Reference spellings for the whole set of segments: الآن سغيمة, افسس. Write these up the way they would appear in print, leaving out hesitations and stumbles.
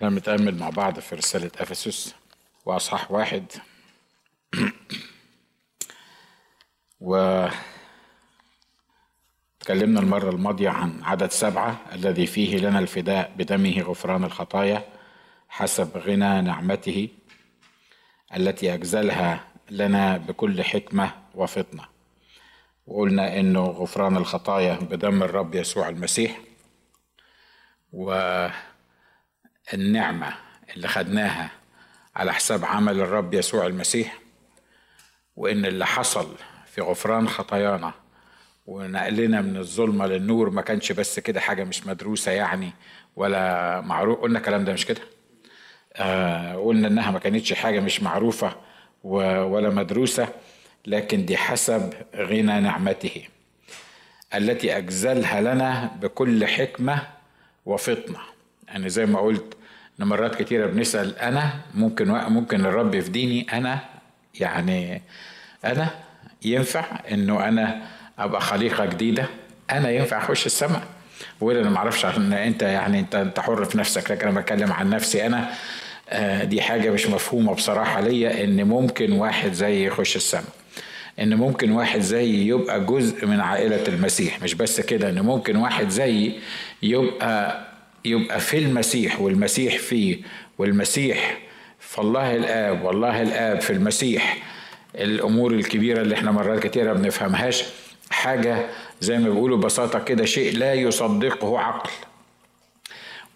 لما نتأمل مع بعض في رسالة أفسس وأصحاح 1 وتكلمنا المرة الماضية عن عدد 7 الذي فيه لنا الفداء بدمه غفران الخطايا حسب غنى نعمته التي أجزلها لنا بكل حكمة وفطنة. وقلنا إنه غفران الخطايا بدم الرب يسوع المسيح، والنعمة اللي خدناها على حساب عمل الرب يسوع المسيح، وإن اللي حصل في غفران خطايانا ونقلنا من الظلمة للنور ما كانش بس كده حاجة مش مدروسة يعني ولا معروف. قلنا الكلام ده مش كده، قلنا إنها ما كانتش حاجة مش معروفة ولا مدروسة، لكن دي حسب غنى نعمته التي أجزلها لنا بكل حكمة وفطنة. يعني زي ما قلت إن مرات كتيرة بنسأل أنا ممكن الرب يفديني، أنا يعني أنا ينفع إنه أنا أبقى خليقة جديدة، أنا ينفع أخش السماء؟ ولا أنا معرفش، عشان أنت يعني أنت حر في نفسك، لكن أنا بتكلم عن نفسي أنا. دي حاجة مش مفهومة بصراحة ليا، إن ممكن واحد زي يخش السماء، إن ممكن واحد زي يبقى جزء من عائلة المسيح. مش بس كده، إن ممكن واحد زي يبقى في المسيح والمسيح فيه، والمسيح فالله الآب والله الآب في المسيح. الأمور الكبيرة اللي احنا مرات كتيرة بنفهمهاش، حاجة زي ما بيقولوا ببساطة كده شيء لا يصدقه عقل،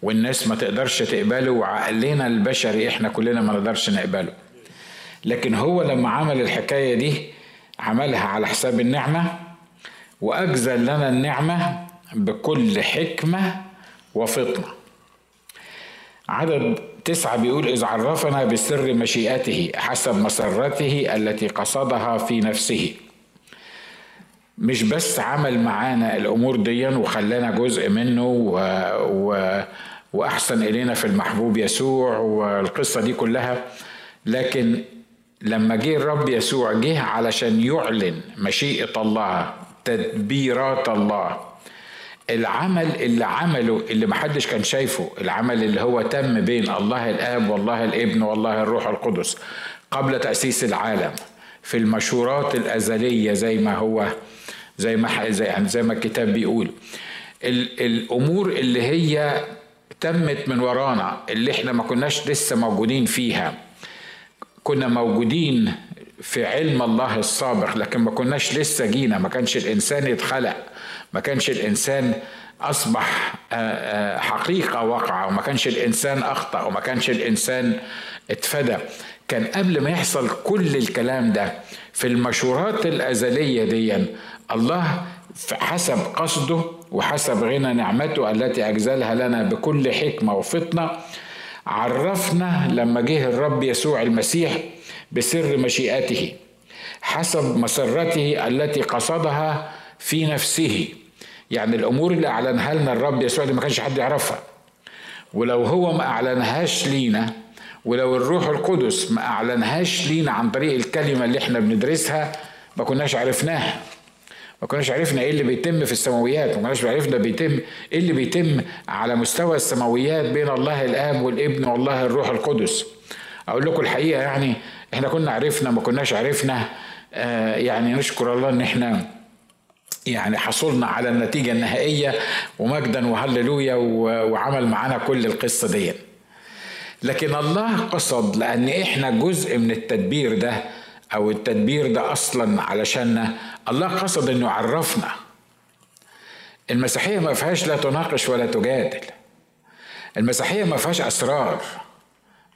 والناس ما تقدرش تقبله، وعقلنا البشري احنا كلنا ما نقدرش نقبله. لكن هو لما عمل الحكاية دي عملها على حساب النعمة، وأجزل لنا النعمة بكل حكمة وفطنة. عدد 9 بيقول إذ عرفنا بسر مشيئته حسب مسرته التي قصدها في نفسه. مش بس عمل معانا الأمور دي وخلانا جزء منه وأحسن إلينا في المحبوب يسوع والقصة دي كلها، لكن لما جه الرب يسوع جه علشان يعلن مشيئة الله، تدبيرات الله، العمل اللي عمله اللي محدش كان شايفه، العمل اللي هو تم بين الله الآب والله الابن والله الروح القدس قبل تأسيس العالم في المشورات الأزلية، زي ما الكتاب بيقول. الأمور اللي هي تمت من ورانا، اللي احنا ما كناش لسه موجودين فيها، كنا موجودين في علم الله السابق لكن ما كناش لسه جينا، ما كانش الإنسان اتخلق، ما كانش الإنسان أصبح حقيقة واقعة، وما كانش الإنسان أخطأ، وما كانش الإنسان اتفدى. كان قبل ما يحصل كل الكلام ده في المشورات الأزلية دي، الله حسب قصده وحسب غنى نعمته التي أجزلها لنا بكل حكمة وفطنة عرفنا لما جه الرب يسوع المسيح بسر مشيئته حسب مسرته التي قصدها في نفسه. يعني الأمور اللي أعلنها لنا الرب يسوع اللي ما كانش حد يعرفها، ولو هو ما أعلنهاش لينا، ولو الروح القدس ما أعلنهاش لينا عن طريق الكلمة اللي احنا بندرسها، ما كناش عرفناها، ما كناش عرفنا ايه اللي بيتم في السماويات، ما كناش عرفنا ايه اللي بيتم على مستوى السماويات بين الله الآب والابن والله الروح القدس. أقول لكم الحقيقة يعني احنا كنا عرفنا، ما كناش عرفنا. يعني نشكر الله ان احنا يعني حصلنا على النتيجة النهائية، ومجدا وهللويا، وعمل معانا كل القصة دي. لكن الله قصد، لأن إحنا جزء من التدبير ده، أو التدبير ده أصلا علشاننا، الله قصد إنه عرفنا. المسيحية ما فيهاش لا تناقش ولا تجادل، المسيحية ما فيهاش أسرار،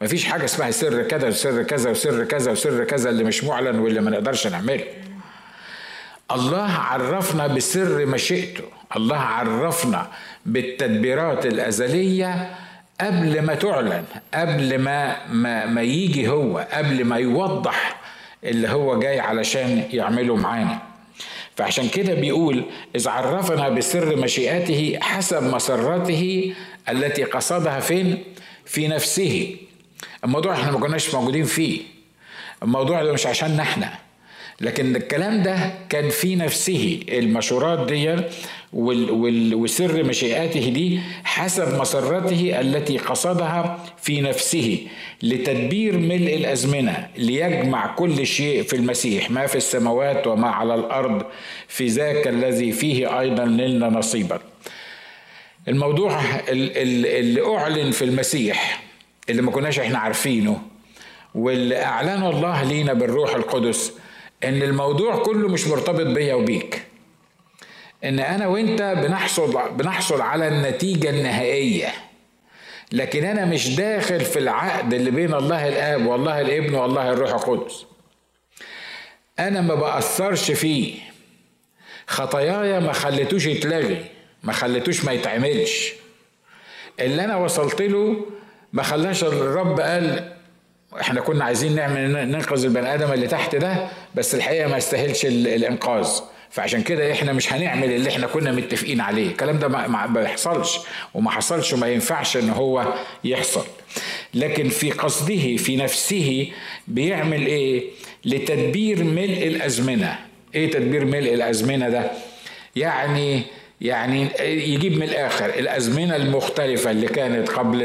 ما فيش حاجة اسمها سر كذا وسر كذا وسر كذا وسر كذا اللي مش معلن واللي ما نقدرش نعمله. الله عرفنا بسر مشيئته، الله عرفنا بالتدبيرات الأزلية قبل ما تعلن، قبل ما يجي هو، قبل ما يوضح اللي هو جاي علشان يعمله معانا. فعشان كده بيقول إذ عرفنا بسر مشيئته حسب مسرته التي قصدها فين؟ في نفسه. الموضوع احنا ما كناش موجودين فيه، الموضوع ده مش عشاننا احنا، لكن الكلام ده كان في نفسه. المشورات دي وسر مشيئاته دي حسب مسرته التي قصدها في نفسه لتدبير ملء الأزمنة، ليجمع كل شيء في المسيح ما في السماوات وما على الأرض في ذاك الذي فيه أيضا لنا نصيبا. الموضوع اللي أعلن في المسيح اللي ما كناش احنا عارفينه واللي أعلنه الله لينا بالروح القدس، إن الموضوع كله مش مرتبط بيا وبيك، إن أنا وإنت بنحصل على النتيجة النهائية، لكن أنا مش داخل في العقد اللي بين الله الآب والله الابن والله الروح القدس. أنا ما بأثرش فيه، خطاياي ما خلتوش يتلغي، ما خلتوش ما يتعملش، اللي أنا وصلت له ما خلاش الرب قال احنا كنا عايزين ننقذ البني آدم اللي تحت ده، بس الحقيقة ما يستاهلش الإنقاذ، فعشان كده احنا مش هنعمل اللي احنا كنا متفقين عليه. الكلام ده ما يحصلش وما حصلش وما ينفعش ان هو يحصل. لكن في قصده في نفسه بيعمل ايه؟ لتدبير ملء الأزمنة. ايه تدبير ملء الأزمنة ده؟ يعني يجيب من الآخر الأزمنة المختلفة اللي كانت قبل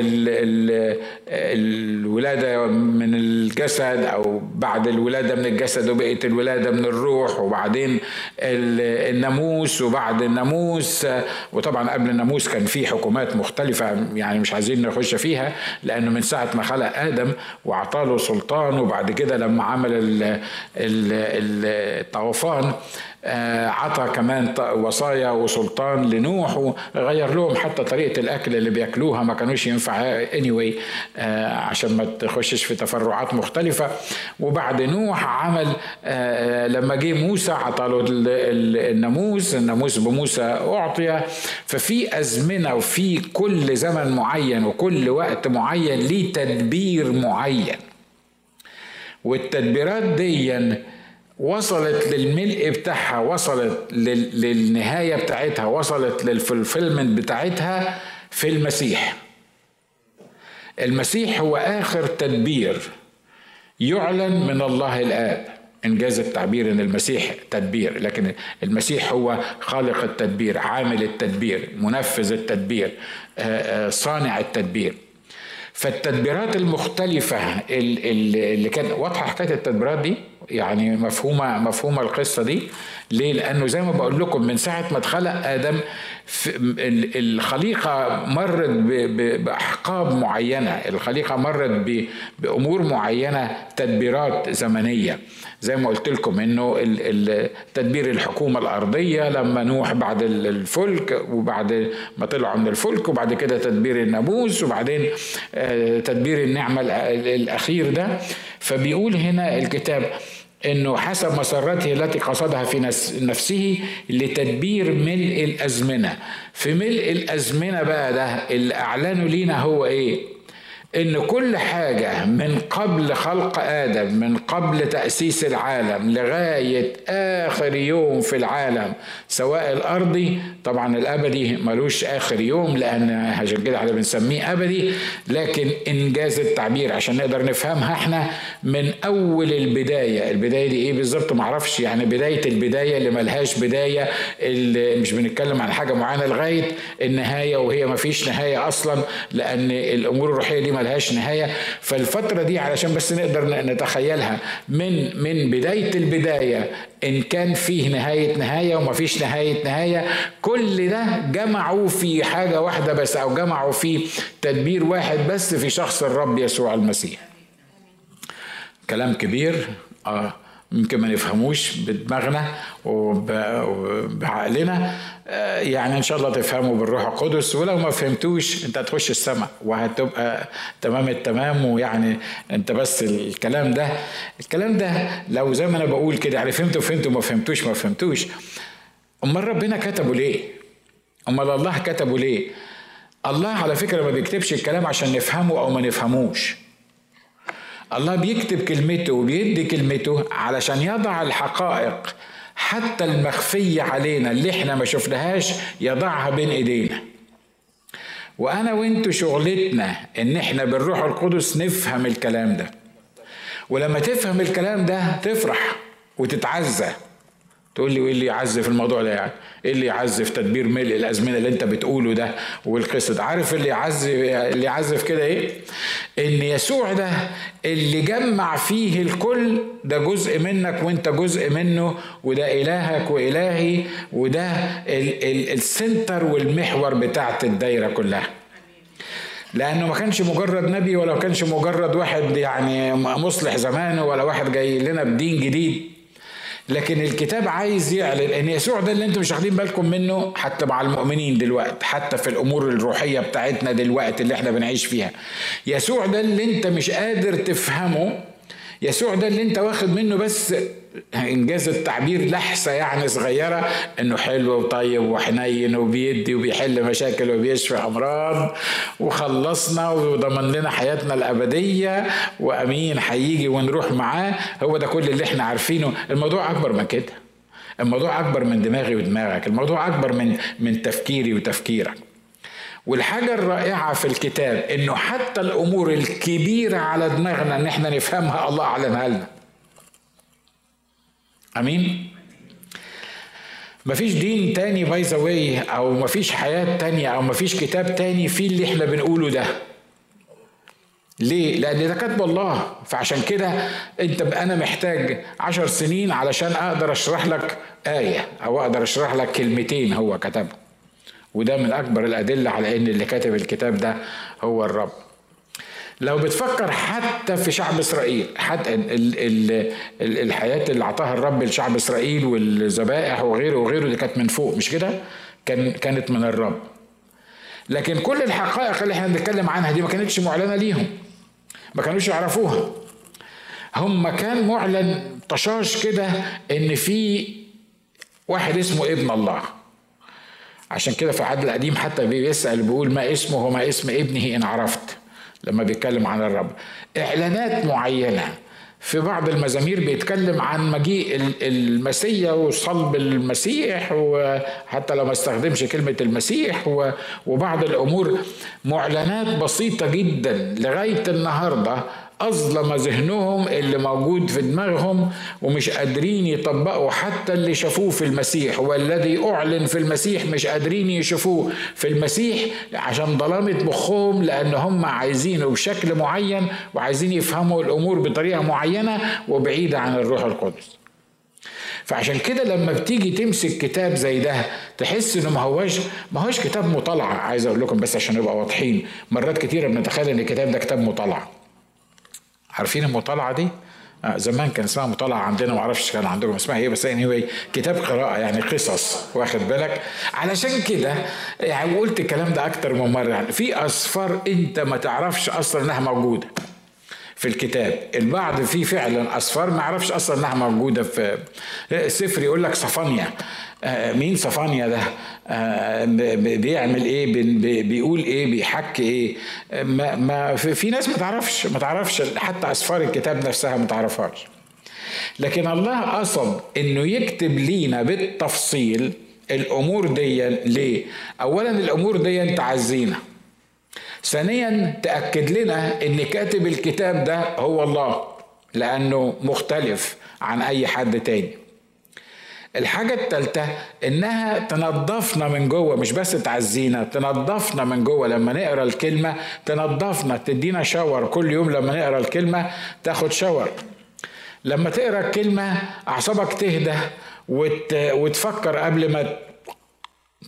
الولادة من الجسد، أو بعد الولادة من الجسد وبقت الولادة من الروح، وبعدين الناموس وبعد الناموس. وطبعا قبل الناموس كان في حكومات مختلفة يعني مش عايزين نخش فيها، لأنه من ساعة ما خلق آدم وعطاله سلطان، وبعد كده لما عمل الطوفان عطى كمان وصايا وسلطان لنوح، وغير لهم حتى طريقة الأكل اللي بيأكلوها ما كانوش ينفع anyway عشان ما تخشش في تفرعات مختلفة. وبعد نوح عمل لما جه موسى عطاله الناموس، الناموس بموسى أعطي. ففي أزمنة وفي كل زمن معين وكل وقت معين ليه تدبير معين، والتدبيرات دي وصلت للملء بتاعها، وصلت للنهاية بتاعتها، وصلت للفلفلمنت بتاعتها في المسيح. المسيح هو آخر تدبير يعلن من الله الآب، إنجاز التعبير إن المسيح تدبير، لكن المسيح هو خالق التدبير، عامل التدبير، منفذ التدبير، صانع التدبير. فالتدبيرات المختلفة اللي كانت واضحة حكاية التدبيرات دي، يعني مفهومة القصة دي ليه؟ لأنه زي ما بقول لكم من ساعة ما اتخلق آدم الخليقة مرت بأحقاب معينة، الخليقة مرت بأمور معينة، تدبيرات زمنية زي ما قلت لكم إنه تدبير الحكومة الأرضية لما نوح بعد الفلك، وبعد ما طلعوا من الفلك، وبعد كده تدبير الناموس، وبعدين تدبير النعمة الأخير ده. فبيقول هنا الكتاب إنه حسب مسرته التي قصدها في نفسه لتدبير ملء الأزمنة. في ملء الأزمنة بقى ده اللي أعلنه لينا هو إيه؟ إن كل حاجة من قبل خلق آدم، من قبل تأسيس العالم لغاية آخر يوم في العالم، سواء الأرضي، طبعا الأبدي ملوش آخر يوم لأن عشان كده احنا بنسميه أبدي، لكن إنجاز التعبير عشان نقدر نفهمها احنا من أول البداية. البداية دي إيه بالظبط؟ معرفش، يعني بداية البداية اللي ملهاش بداية، اللي مش بنتكلم عن حاجة معينة لغاية النهاية وهي مفيش نهاية أصلا، لأن الأمور الروحية دي ملهاش نهاية. فالفترة دي علشان بس نقدر نتخيلها من بداية البداية، إن كان فيه نهاية وما فيش نهاية، كل ده جمعوا في حاجة واحدة بس، أو جمعوا في تدبير واحد بس، في شخص الرب يسوع المسيح. كلام كبير ممكن ما نفهموش بدماغنا وبعقلنا، يعني إن شاء الله تفهموا بالروح القدس. ولو ما فهمتوش أنت هتخش السماء وهتبقى تمام التمام، ويعني أنت بس الكلام ده لو زي ما أنا بقول كده، يعني فهمتوا، ما فهمتوش. أمال ربنا كتبه ليه؟ أمال الله كتبه ليه؟ الله على فكرة ما بيكتبش الكلام عشان نفهمه أو ما نفهموش، الله بيكتب كلمته وبيدي كلمته علشان يضع الحقائق حتى المخفية علينا اللي احنا ما شفناهاش، يضعها بين ايدينا. وانا وانتو شغلتنا ان احنا بالروح القدس نفهم الكلام ده، ولما تفهم الكلام ده تفرح وتتعزى تقول لي وايه اللي يعزف الموضوع ده؟ يعني ايه اللي يعزف تدبير ملء الازمنه اللي انت بتقوله ده والقصه ده؟ عارف اللي يعزف كده ايه؟ ان يسوع ده اللي جمع فيه الكل، ده جزء منك وانت جزء منه، وده الهك والهي، وده السنتر والمحور بتاعت الدايره كلها. لأنه ما كانش مجرد نبي، ولا كانش مجرد واحد يعني مصلح زمانه، ولا واحد جاي لنا بدين جديد، لكن الكتاب عايز يعلن ان يسوع ده اللي انتم مش واخدين بالكم منه حتى مع المؤمنين دلوقتي، حتى في الامور الروحيه بتاعتنا دلوقتي اللي احنا بنعيش فيها. يسوع ده اللي انت مش قادر تفهمه، يسوع ده اللي انت واخد منه بس انجاز التعبير لحسه يعني صغيره، انه حلو وطيب وحنين وبيدي وبيحل مشاكل وبيشفي امراض وخلصنا وضمن لنا حياتنا الابديه وامين هيجي ونروح معاه. هو ده كل اللي احنا عارفينه. الموضوع اكبر من كده، الموضوع اكبر من دماغي ودماغك، الموضوع اكبر من تفكيري وتفكيرك. والحاجة الرائعة في الكتاب انه حتى الامور الكبيرة على دماغنا ان احنا نفهمها الله اعلمها لنا. امين. مفيش دين تاني باي ذا واي، او مفيش حياة تانية، او مفيش كتاب تاني فيه اللي احنا بنقوله ده. ليه؟ لان ده كتب الله. فعشان كده انا محتاج 10 سنين علشان اقدر اشرح لك آية او اقدر اشرح لك كلمتين هو كتبه. وده من أكبر الأدلة على إن اللي كاتب الكتاب ده هو الرب. لو بتفكر حتى في شعب إسرائيل، حتى الحياة اللي أعطاها الرب لشعب إسرائيل والذبائح وغيره اللي كانت من فوق، مش كده؟ كانت من الرب. لكن كل الحقائق اللي احنا بنتكلم عنها دي ما كانتش معلنة ليهم، ما كانوش يعرفوها. هم كان معلن طشاش كده إن في واحد اسمه ابن الله. عشان كده في العهد القديم حتى بيسأل بيقول ما اسمه وما اسم ابنه إن عرفت، لما بيتكلم عن الرب. إعلانات معينة في بعض المزامير بيتكلم عن مجيء المسيح وصلب المسيح، وحتى لو ما استخدمش كلمة المسيح، وبعض الأمور معلنات بسيطة جدا لغاية النهاردة أظلم ذهنهم اللي موجود في دماغهم ومش قادرين يطبقوا. حتى اللي شافوه في المسيح والذي أعلن في المسيح مش قادرين يشوفوه في المسيح عشان ظلامة مخهم، لأن هم عايزينه بشكل معين وعايزين يفهموا الأمور بطريقة معينة وبعيدة عن الروح القدس. فعشان كده لما بتيجي تمسك كتاب زي ده تحس انه ما هوش كتاب مطالعة. عايز اقول لكم بس عشان نبقى واضحين، مرات كتيرة بنتخيل ان الكتاب ده كتاب مطالعة. عارفين المطالعة دي؟ زمان كان اسمها مطالعة عندنا، معرفش كان عندكم اسمها ايه، بس يعني كتاب قراءة يعني قصص، واخد بالك؟ علشان كده يعني قلت الكلام ده اكتر من مرة. يعني في اصفار انت ما تعرفش اصلا انها موجودة في الكتاب. البعض فيه فعلا اصفار ما عرفش اصلا انها موجودة. في سفر يقول لك صفانيا. مين صفانيا ده؟ بيعمل ايه؟ بيقول ايه؟ بيحكي ايه؟ ما في ناس ما تعرفش حتى اسفار الكتاب نفسها ما تعرفهاش. لكن الله قصد انه يكتب لينا بالتفصيل الامور دي. ليه؟ اولا الامور دي تعزينا، ثانيا تأكد لنا ان كاتب الكتاب ده هو الله، لانه مختلف عن اي حد تاني. الحاجة الثالثة انها تنظفنا من جوه، مش بس تعزينا، تنظفنا من جوه. لما نقرأ الكلمة تنظفنا، تدينا شاور كل يوم. لما نقرأ الكلمة تاخد شاور. لما تقرأ الكلمة اعصابك تهدى وتفكر قبل ما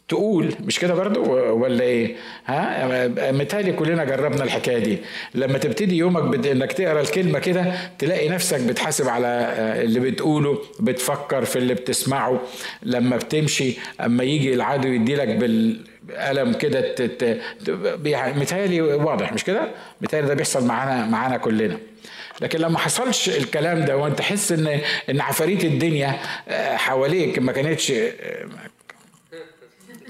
تقول، مش كده برضو ولا ايه؟ ها، متهيألي كلنا جربنا الحكايه دي. لما تبتدي يومك انك تقرا الكلمه كده تلاقي نفسك بتحاسب على اللي بتقوله، بتفكر في اللي بتسمعه. لما بتمشي اما يجي العدو يديلك بالقلم كده متهيألي واضح، مش كده؟ متهيألي ده بيحصل معانا كلنا. لكن لما حصلش الكلام ده وانت حس ان عفاريت الدنيا حواليك ما كانتش،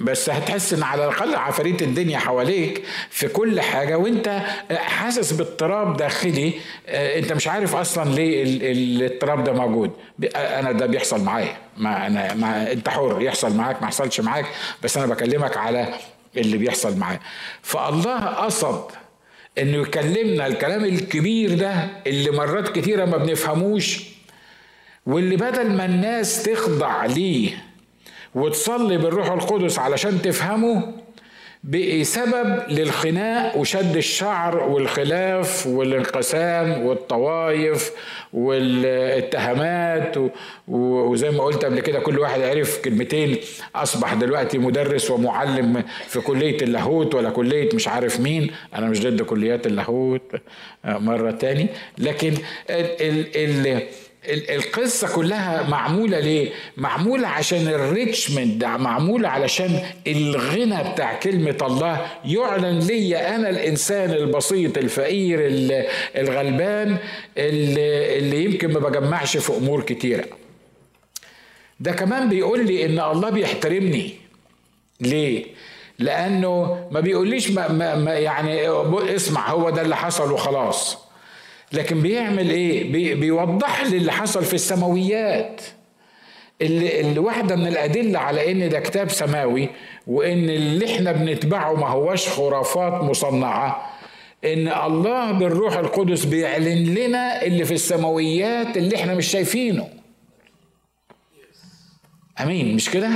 بس هتحس ان على الاقل عفاريت الدنيا حواليك في كل حاجه، وانت حاسس باضطراب داخلي انت مش عارف اصلا ليه الاضطراب ده موجود. انا ده بيحصل معايا، انت حر، يحصل معاك ما يحصلش معاك، بس انا بكلمك على اللي بيحصل معايا. فالله قصد انه يكلمنا الكلام الكبير ده اللي مرات كتيره ما بنفهموش، واللي بدل ما الناس تخضع ليه وتصلي بالروح القدس علشان تفهمه بقي سبب للخناق وشد الشعر والخلاف والانقسام والطوايف والاتهامات، وزي ما قلت قبل كده كل واحد عرف كلمتين أصبح دلوقتي مدرس ومعلم في كلية اللاهوت ولا كلية مش عارف مين. أنا مش ضد كليات اللاهوت مرة تاني، لكن القصة كلها معمولة ليه؟ معمولة عشان الريتشمنت ده، معمولة علشان الغنى بتاع كلمة الله يعلن لي أنا الإنسان البسيط الفقير الغلبان اللي يمكن ما بجمعش في أمور كتيرة. ده كمان بيقول لي إن الله بيحترمني. ليه؟ لأنه ما بيقوليش يعني اسمع هو ده اللي حصل وخلاص، لكن بيعمل ايه؟ بيوضح لي اللي حصل في السماويات. اللي واحدة من الأدلة على ان ده كتاب سماوي وان اللي احنا بنتبعه ما هوش خرافات مصنعة، ان الله بالروح القدس بيعلن لنا اللي في السماويات اللي احنا مش شايفينه. امين، مش كده؟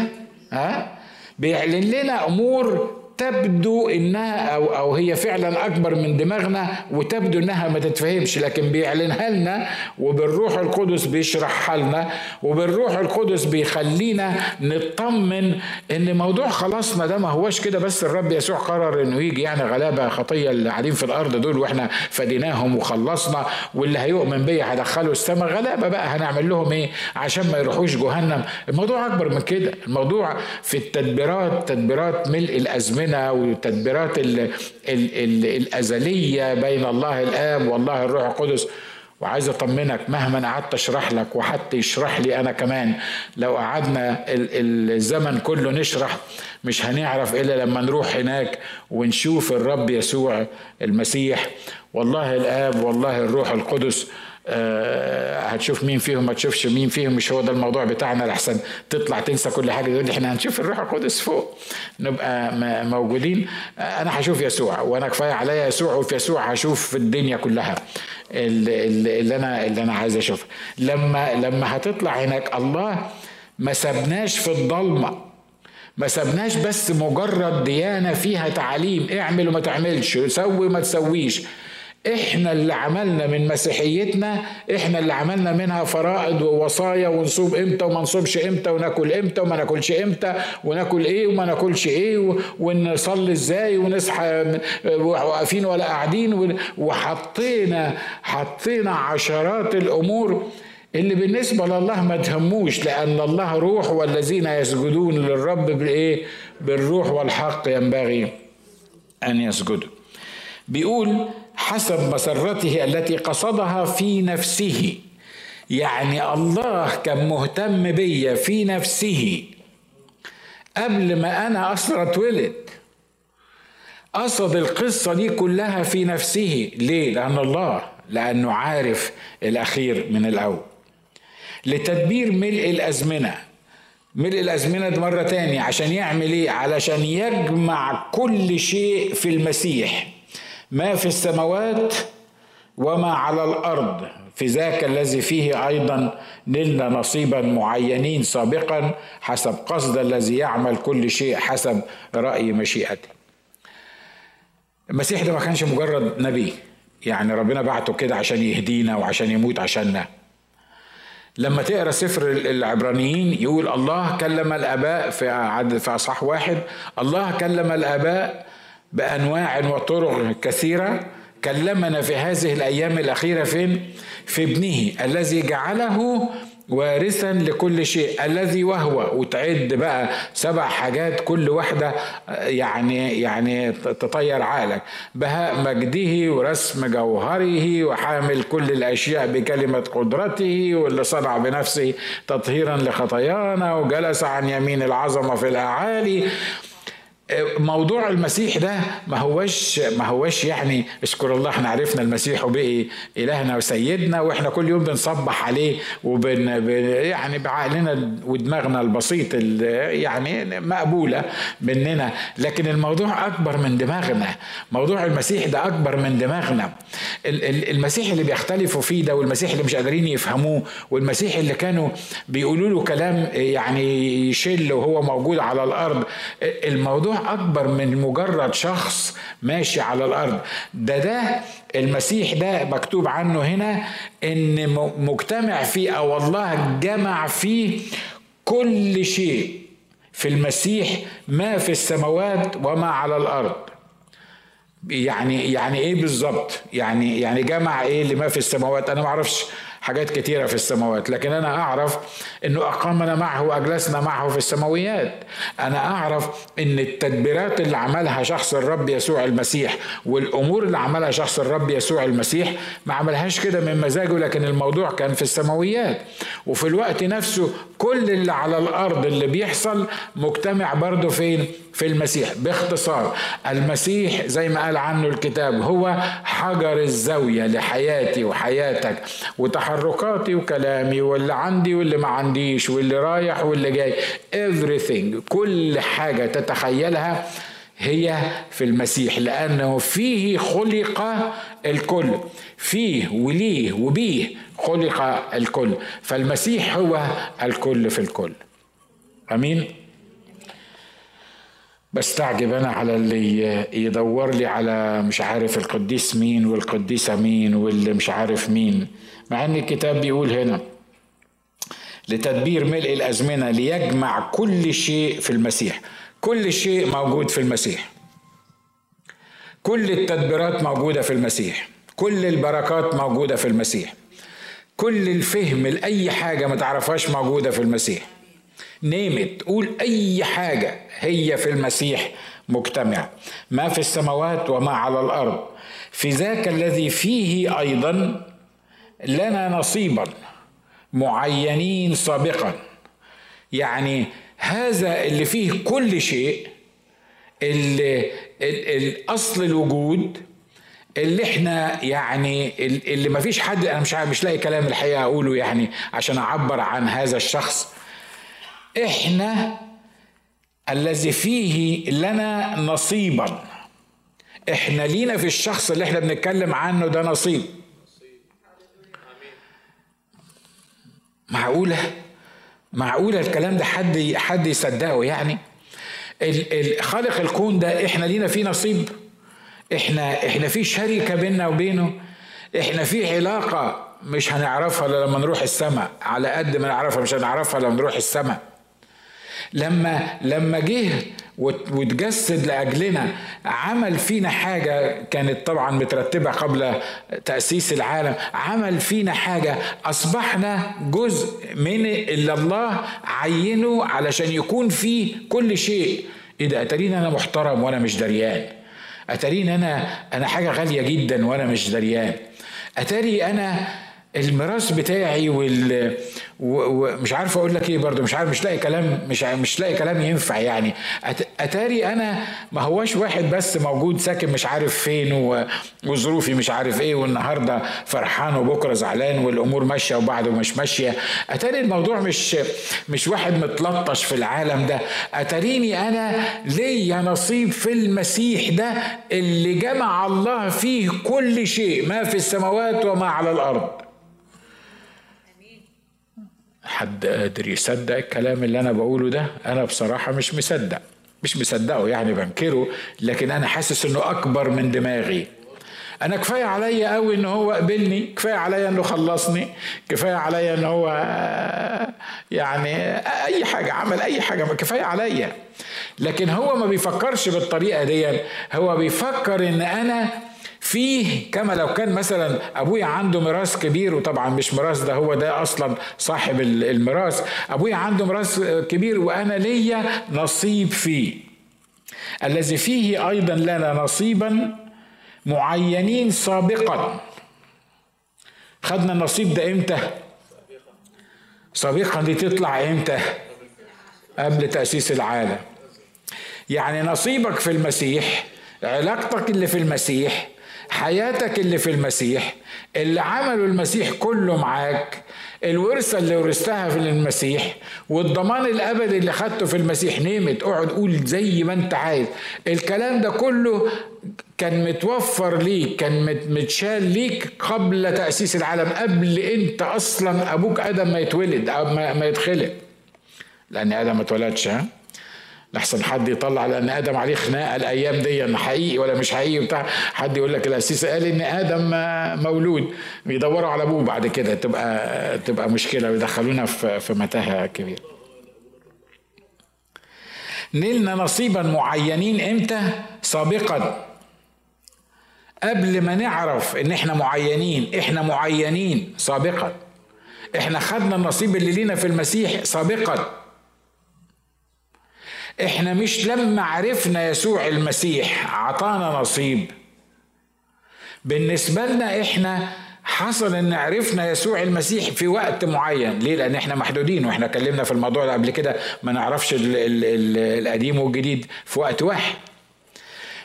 ها؟ بيعلن لنا امور تبدو انها او هي فعلا اكبر من دماغنا وتبدو انها ما تتفهمش، لكن بيعلنها لنا وبالروح القدس بيشرحها لنا وبالروح القدس بيخلينا نطمن ان موضوع خلاصنا ده ما هوش كده بس الرب يسوع قرر انه يجي يعني غلابه خطيه اللي قاعدين في الارض دول واحنا فديناهم وخلصنا، واللي هيؤمن بيه هدخله السماء، غلابه بقى هنعمل لهم ايه عشان ما يروحوش جهنم. الموضوع اكبر من كده، الموضوع في التدبيرات، تدبيرات ملء الازمنه والتدبيرات الأزلية بين الله الآب والله الروح القدس. وعايز أطمنك مهما أنا قعدت أشرح لك وحتى يشرح لي أنا كمان، لو قعدنا الزمن كله نشرح مش هنعرف إلا لما نروح هناك ونشوف الرب يسوع المسيح والله الآب والله الروح القدس. هتشوف مين فيهم ما تشوفش مين فيهم، مش هو ده الموضوع بتاعنا لحسن تطلع تنسى كل حاجة تقول احنا هنشوف الروح القدس فوق نبقى موجودين. انا هشوف يسوع وانا كفاية عليا يسوع، وفي يسوع هشوف الدنيا كلها اللي انا عايز اشوفها. لما هتطلع هناك الله ما سبناش في الضلمة، ما سبناش بس مجرد ديانة فيها تعاليم اعمل وما تعملش سوي وما تسويش. احنا اللي عملنا من مسيحيتنا، احنا اللي عملنا منها فرائض ووصايا ونصوم امتى وما نصومش امتى وناكل امتى وما ناكلش امتى وناكل ايه وما ناكلش ايه ونصلي ازاي ونصحى واقفين ولا قاعدين، وحطينا عشرات الامور اللي بالنسبه لله ما تهموش، لان الله روح والذين يسجدون للرب بالايه بالروح والحق ينبغي ان يسجدوا. بيقول حسب مسرته التي قصدها في نفسه، يعني الله كان مهتم بيا في نفسه قبل ما أنا أصلا اتولد. قصد القصة دي كلها في نفسه. ليه؟ لأنه عارف الأخير من الأول لتدبير ملء الأزمنة. ملء الأزمنة مرة تاني عشان يعمل إيه؟ علشان يجمع كل شيء في المسيح ما في السماوات وما على الأرض في ذاك الذي فيه أيضا نلنا نصيبا معينين سابقا حسب قصد الذي يعمل كل شيء حسب رأي مشيئته. المسيح ده ما كانش مجرد نبي، يعني ربنا بعته كده عشان يهدينا وعشان يموت عشاننا. لما تقرأ سفر العبرانيين يقول الله كلم الآباء في أصحاح 1، الله كلم الآباء بأنواع وطرق كثيرة، كلمنا في هذه الأيام الأخيرة في ابنه الذي جعله وارثا لكل شيء الذي وهو، وتعد بقى 7 حاجات كل واحدة يعني تطير عقلك، بهاء مجده ورسم جوهره وحامل كل الأشياء بكلمة قدرته واللي صنع بنفسه تطهيرا لخطايانا وجلس عن يمين العظمة في الأعالي. موضوع المسيح ده ما هوش يعني اشكر الله احنا عرفنا المسيح وبقي إلهنا وسيدنا، واحنا كل يوم بنصبح عليه يعني بعقلنا ودماغنا البسيط يعني مقبولة مننا، لكن الموضوع أكبر من دماغنا. موضوع المسيح ده أكبر من دماغنا. المسيح اللي بيختلفوا فيه ده، والمسيح اللي مش قادرين يفهموه، والمسيح اللي كانوا بيقولوا له كلام يعني يشل وهو موجود على الأرض، الموضوع أكبر من مجرد شخص ماشي على الأرض. ده المسيح ده مكتوب عنه هنا إن مجتمع فيه، أو الله جمع فيه كل شيء في المسيح، ما في السماوات وما على الأرض. يعني إيه بالضبط؟ يعني جمع إيه اللي ما في السماوات؟ أنا معرفش حاجات كتيرة في السماوات، لكن أنا أعرف أنه أقامنا معه وأجلسنا معه في السماويات. أنا أعرف أن التدبيرات اللي عملها شخص الرب يسوع المسيح والأمور اللي عملها شخص الرب يسوع المسيح ما عملهاش كده من مزاجه، لكن الموضوع كان في السماويات. وفي الوقت نفسه كل اللي على الأرض اللي بيحصل مجتمع برضو فين؟ في المسيح. باختصار، المسيح زي ما قال عنه الكتاب هو حجر الزاوية لحياتي وحياتك وتحركاتي وكلامي، واللي عندي واللي ما عنديش، واللي رايح واللي جاي. everything، كل حاجة تتخيلها هي في المسيح، لأنه فيه خلق الكل، فيه وليه وبيه خلق الكل. فالمسيح هو الكل في الكل. أمين. بستعجب أنا على اللي يدور لي على مش عارف القديس مين والقديسة مين واللي مش عارف مين، مع أن الكتاب بيقول هنا لتدبير ملء الأزمنة ليجمع كل شيء في المسيح. كل شيء موجود في المسيح، كل التدبيرات موجودة في المسيح، كل البركات موجودة في المسيح، كل الفهم لأي حاجة ما تعرفهاش موجودة في المسيح. نيمت، قول أي حاجة، هي في المسيح مجتمع، ما في السماوات وما على الأرض. في ذاك الذي فيه أيضا لنا نصيبا معينين سابقا. يعني هذا اللي فيه كل شيء، الأصل الوجود، اللي احنا يعني اللي ما فيش حد، أنا مش لاقي كلام الحقيقة أقوله يعني عشان أعبر عن هذا الشخص. احنا الذي فيه لنا نصيبا، احنا لينا في الشخص اللي احنا بنتكلم عنه ده نصيب. معقولة الكلام ده حد يصدقه؟ يعني خالق الكون ده احنا لينا فيه نصيب، احنا في شركة بيننا وبينه، احنا في علاقة مش هنعرفها لما نروح السماء، على قد ما نعرفها مش هنعرفها لما نروح السماء. لما جه وتجسد لأجلنا عمل فينا حاجة كانت طبعا مترتبة قبل تأسيس العالم، عمل فينا حاجة، أصبحنا جزء من اللي الله عينه علشان يكون فيه كل شيء. إيه ده؟ أتارين أنا محترم وأنا مش دريان، أتارين أنا حاجة غالية جدا وأنا مش دريان، أتاري أنا الميراث بتاعي ومش عارف اقول لك ايه، برضو مش لاقي كلام ينفع. يعني اتاري انا ما هواش واحد بس موجود ساكن مش عارف فين وظروفي مش عارف ايه، والنهارده فرحان وبكره زعلان، والامور ماشيه وبعده مش ماشيه. اتاري الموضوع مش واحد متلطش في العالم ده. اتاريني انا ليا نصيب في المسيح ده اللي جمع الله فيه كل شيء، ما في السماوات وما على الارض. حد قادر يصدق الكلام اللي أنا بقوله ده؟ أنا بصراحة مش مصدقه يعني، بنكره، لكن أنا حاسس أنه أكبر من دماغي. أنا كفاية عليا قوي أنه هو قبلني، كفاية عليا أنه خلصني، كفاية عليا أنه هو يعني أي حاجة عمل، أي حاجة كفاية عليا. لكن هو ما بيفكرش بالطريقة دي، هو بيفكر أن أنا فيه، كما لو كان مثلا أبويا عنده ميراث كبير، وطبعا مش ميراث ده، هو ده أصلا صاحب الميراث. أبويا عنده ميراث كبير وأنا ليا نصيب فيه. الذي فيه أيضا لنا نصيبا معينين سابقا. خدنا النصيب ده إمتى؟ سابقا. دي تطلع إمتى؟ قبل تأسيس العالم. يعني نصيبك في المسيح، علاقتك اللي في المسيح، حياتك اللي في المسيح، اللي عمله المسيح كله معاك، الورثة اللي ورثتها في المسيح، والضمان الأبدي اللي خدته في المسيح. نيمت، اقعد قول زي ما انت عايز. الكلام ده كله كان متوفر ليك، كان متشال ليك قبل تأسيس العالم، قبل انت اصلا ابوك ادم ما يتولد او ما يتخلق. لان ادم ما اتولدش، ها، لحسن حد يطلع لأن آدم عليه خناقة الأيام دي، حقيقي ولا مش حقيقي بتاع. حد يقول لك الأسيس قال إن آدم مولود، بيدوروا على أبوه بعد كده، تبقى مشكلة، بيدخلونا في متاهة كبيرة. نلنا نصيبا معينين إمتى؟ سابقا، قبل ما نعرف إن إحنا معينين. إحنا معينين سابقا، إحنا خدنا النصيب اللي لينا في المسيح سابقا. احنا مش لما عرفنا يسوع المسيح عطانا نصيب. بالنسبة لنا احنا حصل ان عرفنا يسوع المسيح في وقت معين. ليه؟ لان احنا محدودين، واحنا كلمنا في الموضوع ده قبل كده، ما نعرفش القديم والجديد في وقت واحد.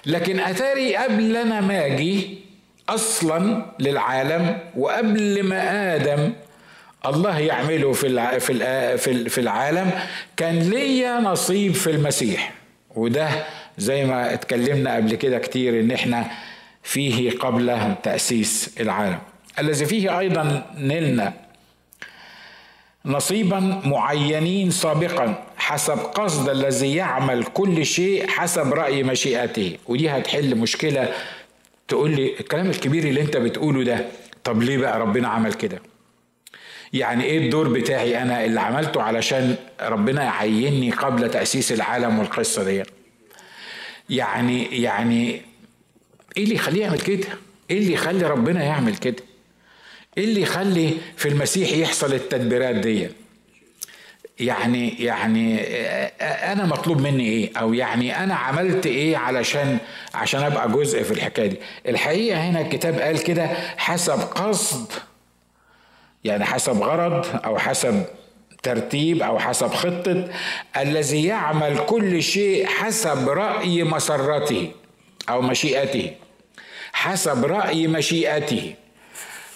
لكن اتاري قبل انا ما اجي اصلا للعالم، وقبل ما ادم الله يعمله في العالم، كان ليا نصيب في المسيح. وده زي ما اتكلمنا قبل كده كتير ان احنا فيه قبل تأسيس العالم، الذي فيه ايضا نلنا نصيبا معينين سابقا حسب قصد الذي يعمل كل شيء حسب رأي مشيئته. ودي هتحل مشكلة. تقول لي الكلام الكبير اللي انت بتقوله ده، طب ليه بقى ربنا عمل كده؟ يعني ايه الدور بتاعي انا اللي عملته علشان ربنا يعينني قبل تأسيس العالم والقصة دي؟ يعني ايه اللي يخليه يعمل كده؟ ايه اللي يخلي ربنا يعمل كده؟ ايه اللي يخلي في المسيح يحصل التدبيرات دي؟ يعني انا مطلوب مني ايه؟ او يعني انا عملت ايه عشان ابقى جزء في الحكاية دي؟ الحقيقة هنا الكتاب قال كده حسب قصد، يعني حسب غرض أو حسب ترتيب أو حسب خطة الذي يعمل كل شيء حسب رأي مسرته أو مشيئته. حسب رأي مشيئته،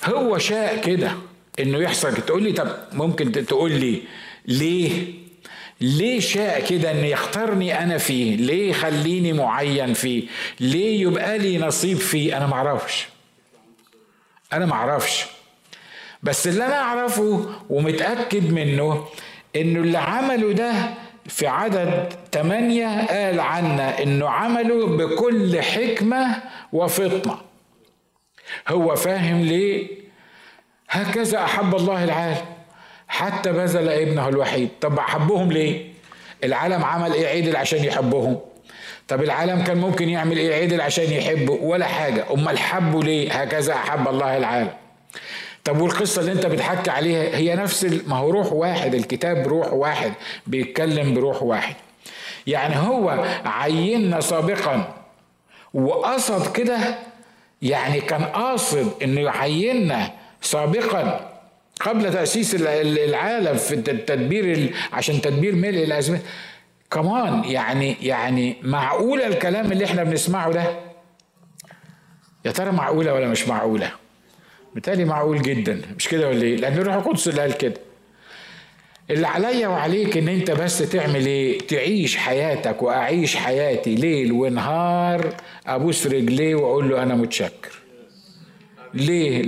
هو شاء كده إنه يحصل. تقول لي طب ممكن تقول لي ليه شاء كده إنه يختارني أنا فيه؟ ليه خليني معين فيه؟ ليه يبقى لي نصيب فيه؟ أنا معرفش. بس اللي أنا أعرفه ومتأكد منه إنه اللي عمله ده في عدد 8 قال عنا إنه عمله بكل حكمة وفطنة. هو فاهم ليه؟ هكذا أحب الله العالم حتى بذل ابنه الوحيد. طب أحبهم ليه؟ العالم عمل إيه عدل عشان يحبهم؟ طب العالم كان ممكن يعمل إيه عدل عشان يحبه؟ ولا حاجة. أمال حبوا ليه؟ هكذا أحب الله العالم. طب والقصة اللي انت بتحكي عليها هي نفس، ما هو روح واحد، الكتاب روح واحد، بيتكلم بروح واحد. يعني هو عيننا سابقا وقصد كده، يعني كان قاصد انه يعيننا سابقا قبل تأسيس العالم في التدبير، عشان تدبير ملء الأزمنة كمان. يعني معقولة الكلام اللي احنا بنسمعه ده؟ يا ترى معقولة ولا مش معقولة؟ بالتالي معقول جدا، مش كده ولا ايه؟ لان الروح القدس اللي قال كده. اللي عليا وعليك ان انت بس تعمل ايه؟ تعيش حياتك واعيش حياتي ليل ونهار، ابوس رجليه واقول له انا متشكر. ليه؟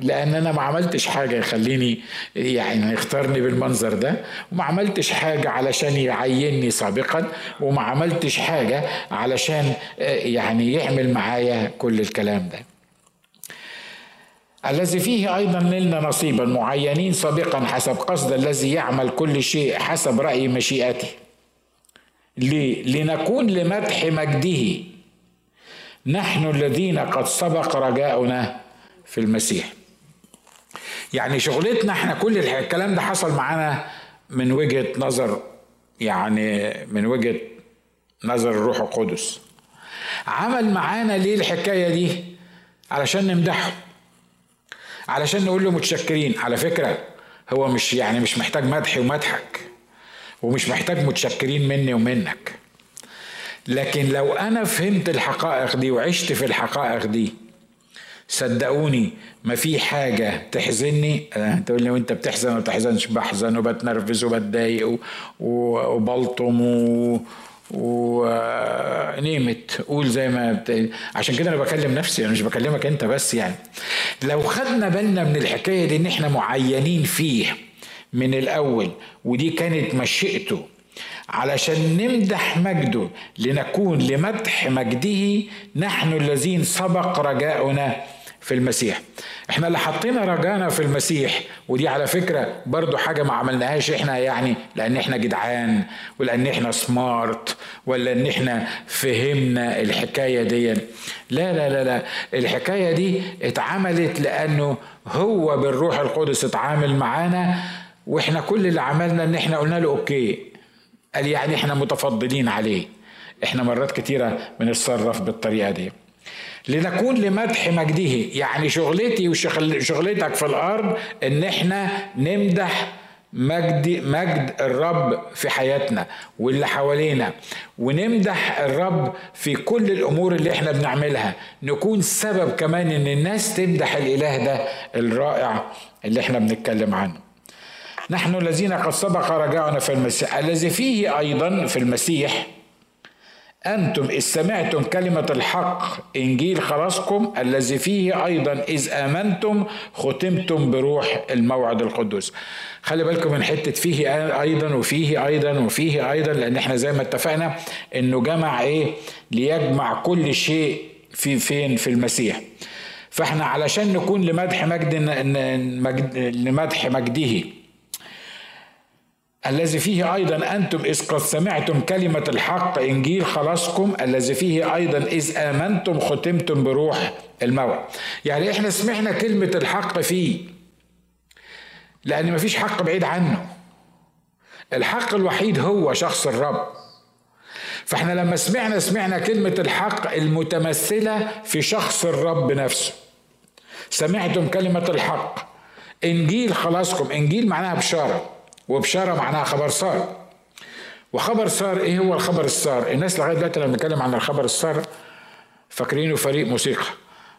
لان انا ما عملتش حاجه يخليني، يعني يختارني بالمنظر ده، وما عملتش حاجه علشان يعينني سابقا، وما عملتش حاجه علشان يعني يعمل معايا كل الكلام ده. الذي فيه أيضا لنا نصيبا معينين سابقا حسب قصد الذي يعمل كل شيء حسب رأي مشيئته. ليه؟ لنكون لمدح مجده نحن الذين قد سبق رجاؤنا في المسيح. يعني شغلتنا احنا كل الكلام ده حصل معانا من وجهة نظر، يعني من وجهة نظر الروح القدس. عمل معانا ليه الحكاية دي؟ علشان نمدحه، علشان نقول له متشكرين. على فكرة هو مش محتاج مدح ومدحك، ومش محتاج متشكرين مني ومنك. لكن لو أنا فهمت الحقائق دي وعشت في الحقائق دي صدقوني ما في حاجة تحزنني. تقول لي وانت بتحزن وبتحزنش؟ بحزن وبتنرفز وبتضايق وبلطم ونيمت قول زي ما عشان كده انا بكلم نفسي، انا مش بكلمك انت بس. يعني لو خدنا بالنا من الحكاية دي ان احنا معينين فيه من الاول، ودي كانت مشيئته علشان نمدح مجده، لنكون لمدح مجده نحن الذين سبق رجاؤنا في المسيح. احنا اللي حطينا رجانا في المسيح، ودي على فكرة برضو حاجة ما عملناهاش احنا، يعني لان احنا جدعان ولان احنا سمارت ولا ان احنا فهمنا الحكاية دي. لا لا لا لا، الحكاية دي اتعملت لانه هو بالروح القدس اتعامل معانا، واحنا كل اللي عملنا ان احنا قلنا له اوكي. قال يعني احنا متفضلين عليه، احنا مرات كتيرة بنتصرف بالطريقة دي. لنكون لمدح مجده، يعني شغلتي وشغلتك في الأرض إن إحنا نمدح مجد الرب في حياتنا واللي حوالينا، ونمدح الرب في كل الأمور اللي إحنا بنعملها. نكون سبب كمان إن الناس تمدح الإله ده الرائع اللي إحنا بنتكلم عنه. نحن الذين قد سبق رجاؤنا في المسيح، الذي فيه أيضا في المسيح أنتم إذ سمعتم كلمة الحق إنجيل خلاصكم، الذي فيه أيضا إذ آمنتم ختمتم بروح الموعد القدوس. خلي بالكم من حتة فيه أيضا وفيه أيضا وفيه أيضا، لأن احنا زي ما اتفقنا إنه جمع إيه؟ ليجمع كل شيء في فين؟ في المسيح. فاحنا علشان نكون لمدح مجده، الذي فيه أيضا أنتم إذ قد سمعتم كلمة الحق إنجيل خلاصكم، الذي فيه أيضا إذ آمنتم ختمتم بروح الموعد. يعني إحنا سمعنا كلمة الحق فيه، لأن مفيش حق بعيد عنه، الحق الوحيد هو شخص الرب. فإحنا لما سمعنا كلمة الحق المتمثلة في شخص الرب نفسه. سمعتم كلمة الحق إنجيل خلاصكم، إنجيل معناها بشارة، وبشارة معناها خبر سار. وخبر سار ايه هو الخبر السار؟ الناس لغاية دلوقتي لما بنتكلم عن الخبر السار فاكرينه فريق موسيقى.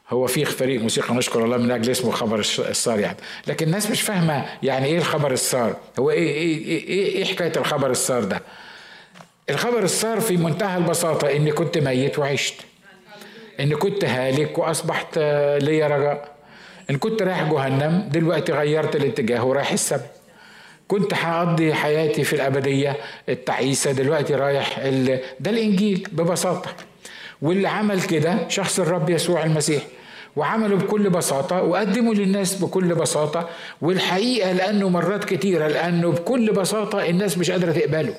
هو فيه فريق موسيقى نشكر الله من اجل اسمه خبر السار يعني، لكن الناس مش فاهمه يعني ايه الخبر السار. هو ايه ايه ايه, إيه حكايه الخبر السار ده؟ الخبر السار في منتهى البساطه اني كنت ميت وعشت، اني كنت هالك واصبحت ليا رجاء، ان كنت رايح جهنم دلوقتي غيرت الاتجاه ورايح السبت، كنت هقضي حياتي في الأبدية التعيسة دلوقتي رايح ده الإنجيل ببساطة. واللي عمل كده شخص الرب يسوع المسيح، وعمله بكل بساطة وقدمه للناس بكل بساطة. والحقيقة لأنه مرات كتيرة لأنه بكل بساطة الناس مش قادرة تقبله.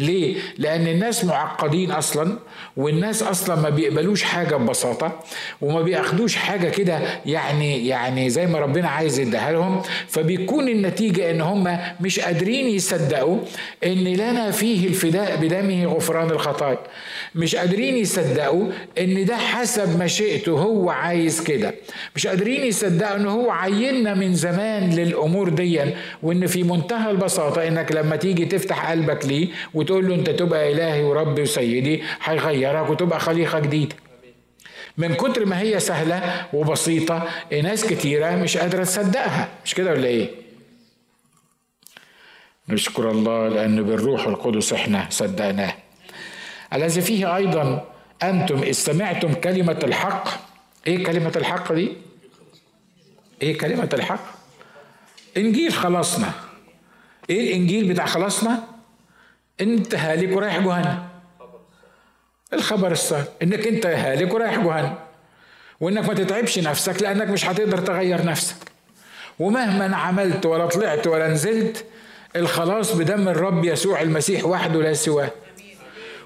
ليه؟ لأن الناس معقدين أصلا، والناس أصلا ما بيقبلوش حاجة ببساطة، وما بيأخدوش حاجة كده يعني زي ما ربنا عايز يديها لهم. فبيكون النتيجة إن هم مش قادرين يصدقوا إن لنا فيه الفداء بدمه غفران الخطايا، مش قادرين يصدقوا إن ده حسب مشيئته هو عايز كده، مش قادرين يصدقوا إن هو عيننا من زمان للأمور دي، وإن في منتهى البساطة إنك لما تيجي تفتح قلبك ليه وتقول له انت تبقى الهي وربي وسيدي هيغيرك وتبقى خليقه جديده. من كتر ما هي سهله وبسيطه ناس كتيره مش قادره تصدقها، مش كده ولا ايه؟ نشكر الله لان بالروح القدس احنا صدقناه. الذي فيه ايضا انتم اذ سمعتم كلمه الحق. ايه كلمه الحق دي؟ ايه كلمه الحق؟ انجيل خلاصنا. ايه الانجيل بتاع خلاصنا؟ انت هالك ورايح جهنم، الخبر السار انك انت هالك ورايح جهنم، وانك ما تتعبش نفسك لانك مش هتقدر تغير نفسك، ومهما عملت ولا طلعت ولا نزلت، الخلاص بدم الرب يسوع المسيح وحده لا سواه.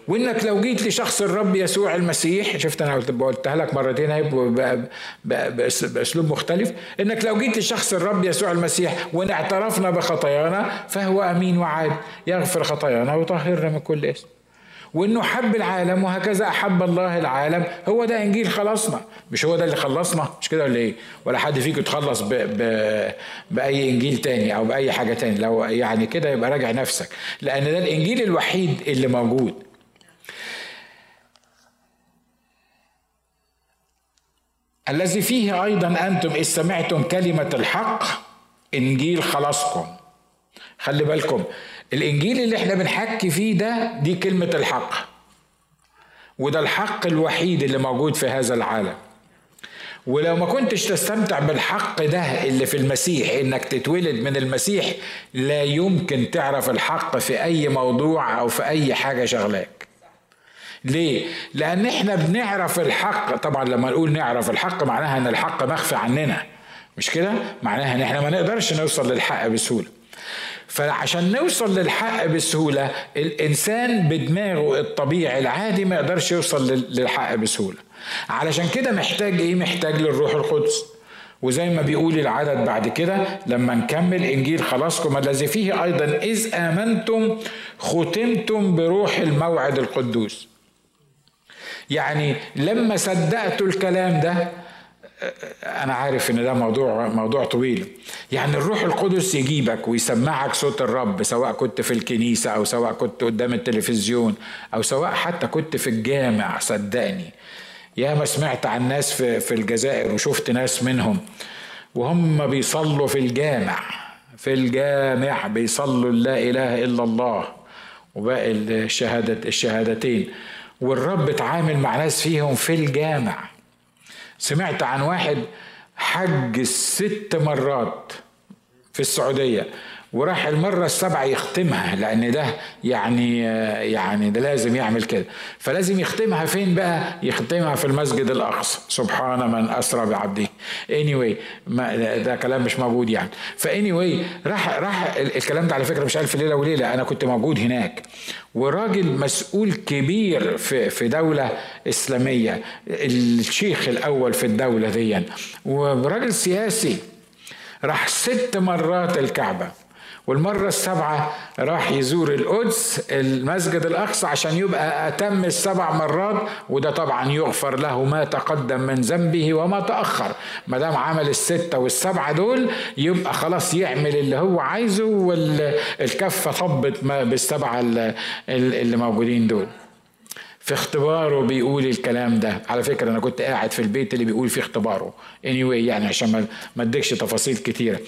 وانك لو جيت لشخص الرب يسوع المسيح، شفت انا قلتها لك مرتين هيبقى باسلوب مختلف، انك لو جيت لشخص الرب يسوع المسيح وان اعترفنا بخطايانا فهو امين وعاد يغفر خطايانا ويطهرنا من كل اثم، وانه حب العالم وهكذا احب الله العالم. هو ده انجيل خلصنا، مش هو ده اللي خلصنا، مش كده ولا ايه؟ ولا حد فيكم يتخلص باي انجيل تاني او باي حاجه تاني. لو يعني كده يبقى راجع نفسك، لان ده الانجيل الوحيد اللي موجود. الذي فيه أيضا أنتم إذ سمعتم كلمة الحق إنجيل خلاصكم. خلي بالكم، الإنجيل اللي احنا بنحكي فيه ده دي كلمة الحق، وده الحق الوحيد اللي موجود في هذا العالم. ولو ما كنتش تستمتع بالحق ده اللي في المسيح، انك تتولد من المسيح، لا يمكن تعرف الحق في اي موضوع او في اي حاجة شغلاك. ليه؟ لان احنا بنعرف الحق. طبعا لما نقول نعرف الحق معناها ان الحق مخفي عننا، مش كده؟ معناها ان احنا ما نقدرش نوصل للحق بسهولة. فعشان نوصل للحق بسهولة، الانسان بدماغه الطبيعي العادي ما يقدرش يوصل للحق بسهولة. علشان كده محتاج ايه؟ محتاج للروح القدس. وزي ما بيقول العدد بعد كده لما نكمل، انجيل خلاصكم الذي فيه ايضا اذ امنتم ختمتم بروح الموعد القدوس. يعني لما صدقتوا الكلام ده، انا عارف ان ده موضوع طويل، يعني الروح القدس يجيبك ويسمعك صوت الرب، سواء كنت في الكنيسة او سواء كنت قدام التلفزيون او سواء حتى كنت في الجامع. صدقني يا ما سمعت عن ناس في الجزائر، وشفت ناس منهم وهم بيصلوا في الجامع بيصلوا لا إله إلا الله وباقي الشهادتين، والرب اتعامل مع ناس فيهم في الجامع. سمعت عن واحد حج 6 مرات في السعودية، وراح المرة 7 يختمها، لأن ده يعني ده لازم يعمل كده. فلازم يختمها فين بقى؟ يختمها في المسجد الأقصى. سبحان من أسرى بعبده. ده كلام مش موجود يعني. راح الكلام ده على فكرة مش قال في ليلة وليلة، أنا كنت موجود هناك. وراجل مسؤول كبير في دولة إسلامية، الشيخ الأول في الدولة دي، وراجل سياسي، راح 6 مرات الكعبة، والمرة 7 راح يزور القدس المسجد الأقصى عشان يبقى أتم 7 مرات. وده طبعا يغفر له ما تقدم من ذنبه وما تأخر. ما دام عمل 6 و7 دول، يبقى خلاص يعمل اللي هو عايزه، والكفة طبت بال7 اللي موجودين دول. في اختباره بيقول الكلام ده. على فكرة أنا كنت قاعد في البيت اللي بيقول في اختباره، يعني عشان ما اديكش تفاصيل كتيرة.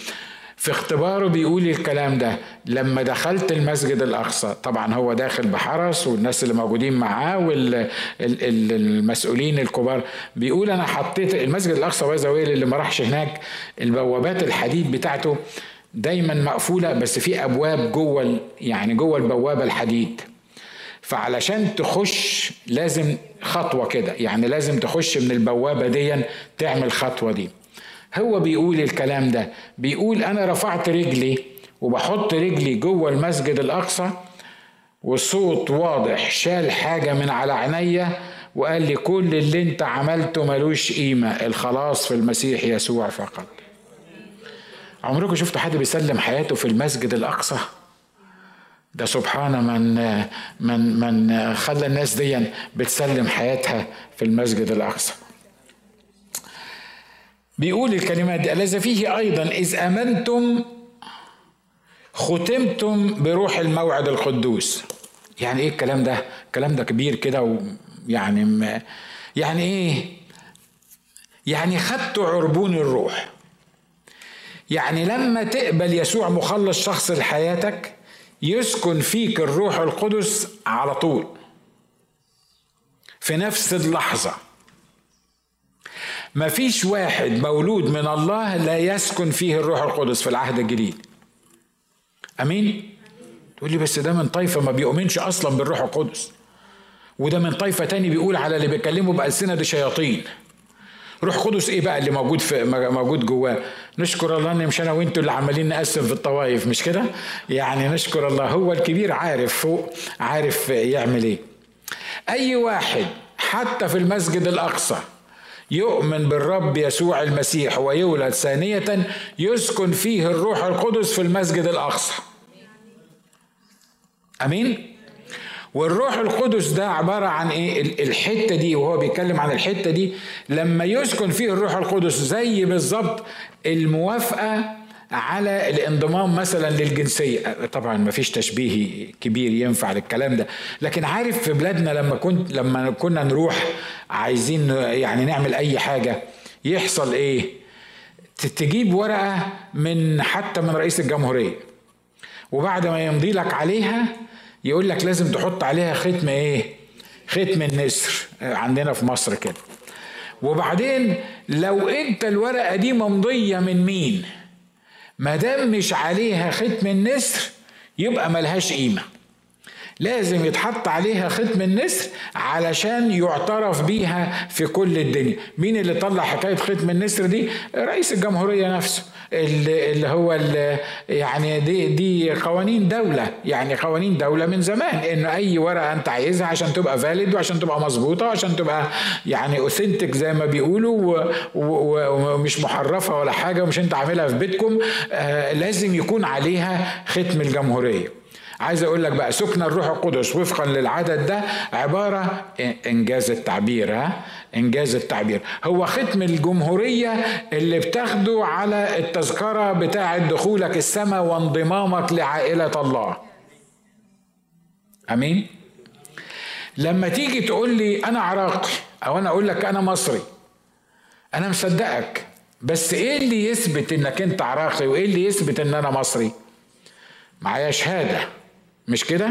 في اختباره بيقول الكلام ده، لما دخلت المسجد الأقصى، طبعا هو داخل بحرس والناس اللي موجودين معاه والمسؤولين الكبار، بيقول أنا حطيت المسجد الأقصى، وازاويل اللي ما راحش هناك، البوابات الحديد بتاعته دايما مقفولة، بس في أبواب جوه البوابة الحديد. فعلشان تخش لازم خطوة كده، يعني لازم تخش من البوابة دي، تعمل خطوة دي. هو بيقول الكلام ده، بيقول أنا رفعت رجلي وبحط رجلي جوه المسجد الأقصى، والصوت واضح شال حاجة من على عينيا وقال لي كل اللي انت عملته ملوش قيمة، الخلاص في المسيح يسوع فقط. عمركم شفتوا حد بيسلم حياته في المسجد الأقصى؟ ده سبحان من خلى الناس دي بتسلم حياتها في المسجد الأقصى. بيقول الكلمات دي، الذي فيه أيضا إذ أمنتم ختمتم بروح الموعد القدوس. يعني إيه الكلام ده؟ الكلام ده كبير كده، يعني إيه؟ يعني خدتوا عربون الروح. يعني لما تقبل يسوع مخلص شخص لحياتك، يسكن فيك الروح القدس على طول في نفس اللحظة. مفيش واحد مولود من الله لا يسكن فيه الروح القدس في العهد الجديد. أمين؟ تقول لي بس ده من طائفة ما بيؤمنش أصلا بالروح القدس، وده من طائفة تاني بيقول على اللي بيكلمه بألسنة دي شياطين. روح قدس ايه بقى اللي موجود جواه؟ نشكر الله ان مش انا وانتوا اللي عمالين نقسم في الطوائف، مش كده؟ يعني نشكر الله، هو الكبير عارف فوق، عارف يعمل ايه. اي واحد حتى في المسجد الاقصى يؤمن بالرب يسوع المسيح ويولد ثانية، يسكن فيه الروح القدس في المسجد الاقصى. امين؟ والروح القدس ده عبارة عن ايه؟ الحتة دي، وهو بيتكلم عن الحتة دي لما يسكن فيه الروح القدس، زي بالظبط الموافقة على الانضمام مثلا للجنسية. طبعا ما فيش تشبيه كبير ينفع للكلام ده، لكن عارف في بلادنا لما كنا نروح عايزين يعني نعمل اي حاجة، يحصل ايه؟ تجيب ورقة من حتى من رئيس الجمهورية، وبعد ما يمضي لك عليها يقول لك لازم تحط عليها ختم ايه؟ ختم النسر عندنا في مصر كده. وبعدين لو انت الورقة دي ممضية من مين، ما دام مش عليها ختم النسر يبقى ملهاش قيمة، لازم يتحط عليها ختم النسر علشان يعترف بيها في كل الدنيا. مين اللي طلع حكاية ختم النسر دي؟ رئيس الجمهورية نفسه، اللي هو يعني دي قوانين دولة، يعني قوانين دولة من زمان انه اي ورقة انت عايزها عشان تبقى فاليد وعشان تبقى مظبوطة وعشان تبقى يعني اوثنتك زي ما بيقولوا، ومش محرفة ولا حاجة ومش انت عاملها في بيتكم، لازم يكون عليها ختم الجمهورية. عايز اقول لك بقى سكن الروح القدس وفقا للعدد ده عباره، انجاز التعبير، انجاز التعبير هو ختم الجمهوريه اللي بتاخده على التذكره بتاعه دخولك السماء وانضمامك لعائله الله. امين. لما تيجي تقول لي انا عراقي او انا اقول لك انا مصري، انا مصدقك، بس ايه اللي يثبت انك انت عراقي وايه اللي يثبت ان انا مصري؟ معايا شهاده، مش كده؟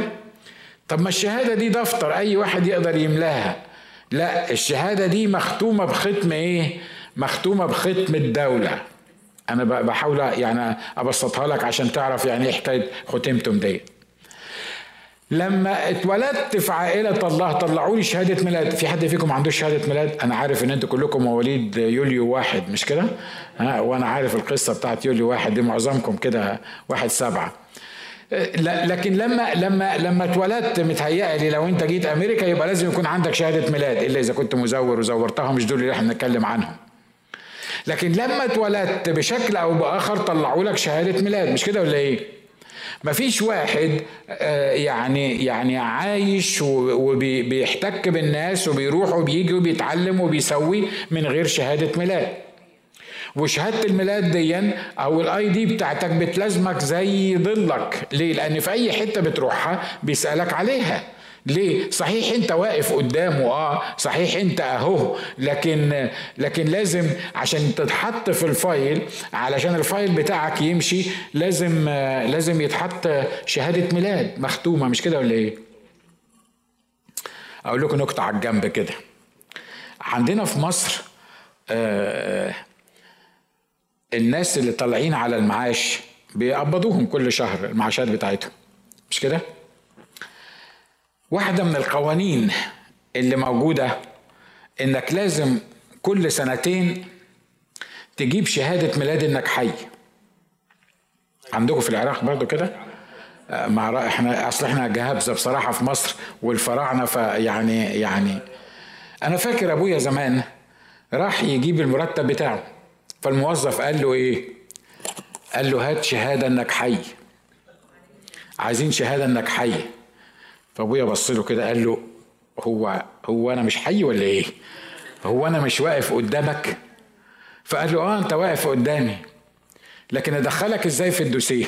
طب ما الشهادة دي دفتر أي واحد يقدر يملاها. لا، الشهادة دي مختومة بختم إيه؟ مختومة بختم الدولة. أنا بحاول يعني أبسطها لك عشان تعرف يعني إيه حكاية ختمتم دي. لما اتولدت في عائلة الله طلعوا لي شهادة ميلاد. في حد فيكم عنده شهادة ميلاد؟ أنا عارف إن أنتوا كلكم مواليد يوليو 1، مش كده؟ وأنا عارف القصة بتاعت يوليو 1 دي، معظمكم كده 1/7. لكن لما اتولدت متهيألي لو انت جيت امريكا يبقى لازم يكون عندك شهاده ميلاد، الا اذا كنت مزور وزورتها، مش دول اللي احنا بنتكلم عنهم. لكن لما اتولدت بشكل او باخر طلعوا لك شهاده ميلاد، مش كده ولا ايه؟ مفيش واحد يعني عايش وبيحتك بالناس وبيروح وبيجي وبيتعلم وبيسوي من غير شهاده ميلاد. وشهاده الميلاد دي او الاي دي بتاعتك بتلازمك زي ظلك. ليه؟ لان في اي حته بتروحها بيسالك عليها. ليه؟ صحيح انت واقف قدامه، صحيح انت اهو، لكن لازم عشان تتحط في الفايل، علشان الفايل بتاعك يمشي لازم يتحط شهاده ميلاد مختومه، مش كده ولا ايه؟ اقول لكم نقطه على الجنب كده. عندنا في مصر الناس اللي طالعين على المعاش بيقبضوهم كل شهر المعاشات بتاعتهم، مش كده؟ واحدة من القوانين اللي موجودة انك لازم كل سنتين تجيب شهادة ميلاد انك حي. عندكم في العراق برضو كده؟ مع احنا جهابزة بصراحة في مصر والفراعنة، فيعني انا فاكر ابويا زمان راح يجيب المرتب بتاعه، فالموظف قال له ايه؟ قال له هات شهاده انك حي، عايزين شهاده انك حي. فابويا بص له كده قال له هو انا مش حي ولا ايه؟ هو انا مش واقف قدامك؟ فقال له انت واقف قدامي، لكن ادخلك ازاي في الدوسيه؟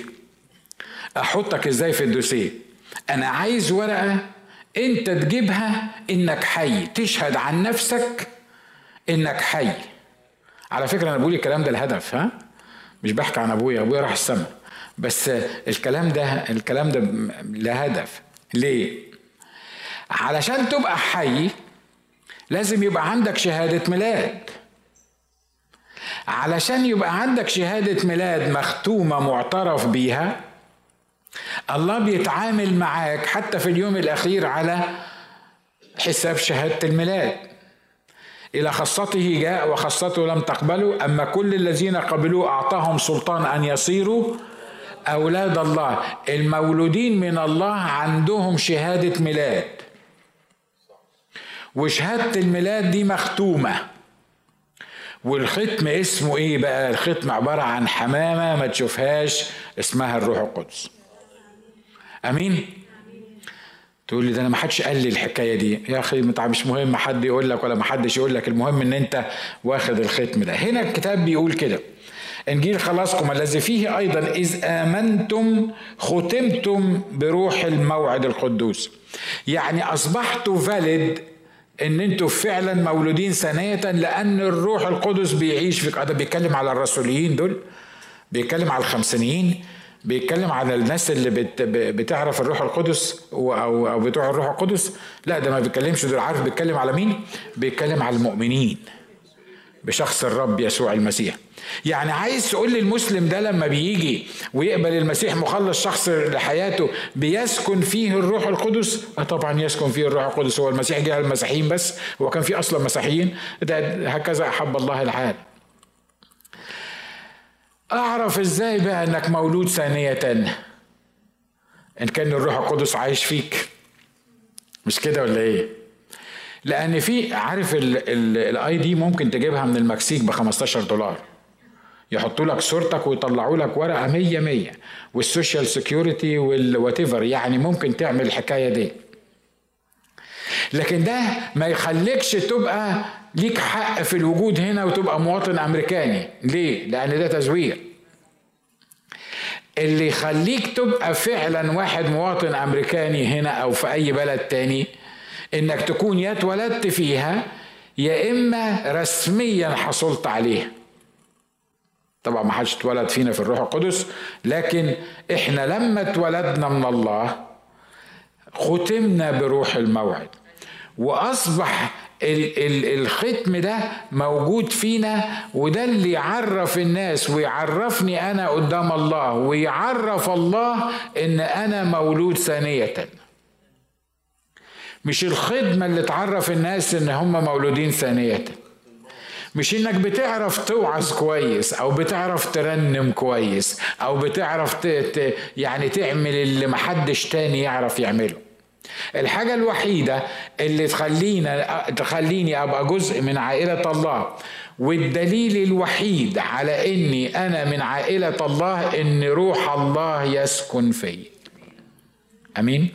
احطك ازاي في الدوسيه؟ انا عايز ورقه انت تجيبها انك حي، تشهد عن نفسك انك حي. على فكرة أنا بقول الكلام ده الهدف، مش بحكي عن أبويا راح السما، بس الكلام ده له هدف. ليه؟ علشان تبقى حي لازم يبقى عندك شهادة ميلاد. علشان يبقى عندك شهادة ميلاد مختومة معترف بيها، الله بيتعامل معاك حتى في اليوم الأخير على حساب شهادة الميلاد. إلى خاصته جاء وخاصته لم تقبله، أما كل الذين قبلوه أعطاهم سلطان أن يصيروا أولاد الله. المولودين من الله عندهم شهادة ميلاد، وشهادة الميلاد دي مختومة. والختم اسمه إيه بقى؟ الختم عبارة عن حمامة ما تشوفهاش اسمها الروح القدس. أمين؟ تقول لي ده انا ما حدش قال لي الحكايه دي. يا اخي مش مهم حد يقول لك ولا ما حدش يقول لك، المهم ان انت واخد الختم ده. هنا الكتاب بيقول كده: انجيل خلاصكم الذي فيه ايضا اذ امنتم ختمتم بروح الموعد القدوس. يعني اصبحتوا فاليد ان انتوا فعلا مولودين ثانية لان الروح القدس بيعيش فيك. ده بيتكلم على الرسوليين دول، بيتكلم على الخمسينيين، بيتكلم على الناس اللي بتعرف الروح القدس او بتوع الروح القدس. لا ده ما بيتكلمش دول، عارف بيتكلم على مين؟ بيتكلم على المؤمنين بشخص الرب يسوع المسيح. يعني عايز تقول لي المسلم ده لما بيجي ويقبل المسيح مخلص شخص لحياته بيسكن فيه الروح القدس؟ طبعا يسكن فيه الروح القدس، هو المسيح جه المسيحيين بس، هو كان فيه اصلا مسيحيين، ده هكذا احب الله العالم. اعرف ازاي بقى انك مولود ثانية؟ ان كان الروح القدس عايش فيك، مش كده ولا ايه؟ لان في عارف الاي دي ممكن تجيبها من المكسيك ب$15، يحطوا لك صورتك ويطلعوا لك ورقه 100 والسوشيال سيكيورتي والواتيفر، يعني ممكن تعمل الحكايه دي. لكن ده ما يخليكش تبقى ليك حق في الوجود هنا وتبقى مواطن امريكاني. ليه؟ لان ده تزوير. اللي يخليك تبقى فعلا واحد مواطن امريكاني هنا او في اي بلد تاني انك تكون يا اتولدت فيها يا اما رسميا حصلت عليها. طبعا ما حدش اتولد فينا في الروح القدس، لكن احنا لما اتولدنا من الله ختمنا بروح الموعد، واصبح الختم ده موجود فينا، وده اللي يعرف الناس ويعرفني انا قدام الله ويعرف الله ان انا مولود ثانية. مش الخدمة اللي تعرف الناس ان هم مولودين ثانية، مش انك بتعرف توعظ كويس او بتعرف ترنم كويس او بتعرف يعني تعمل اللي محدش تاني يعرف يعمله. الحاجة الوحيدة اللي تخليني ابقى جزء من عائلة الله، والدليل الوحيد على اني انا من عائلة الله، ان روح الله يسكن في. امين.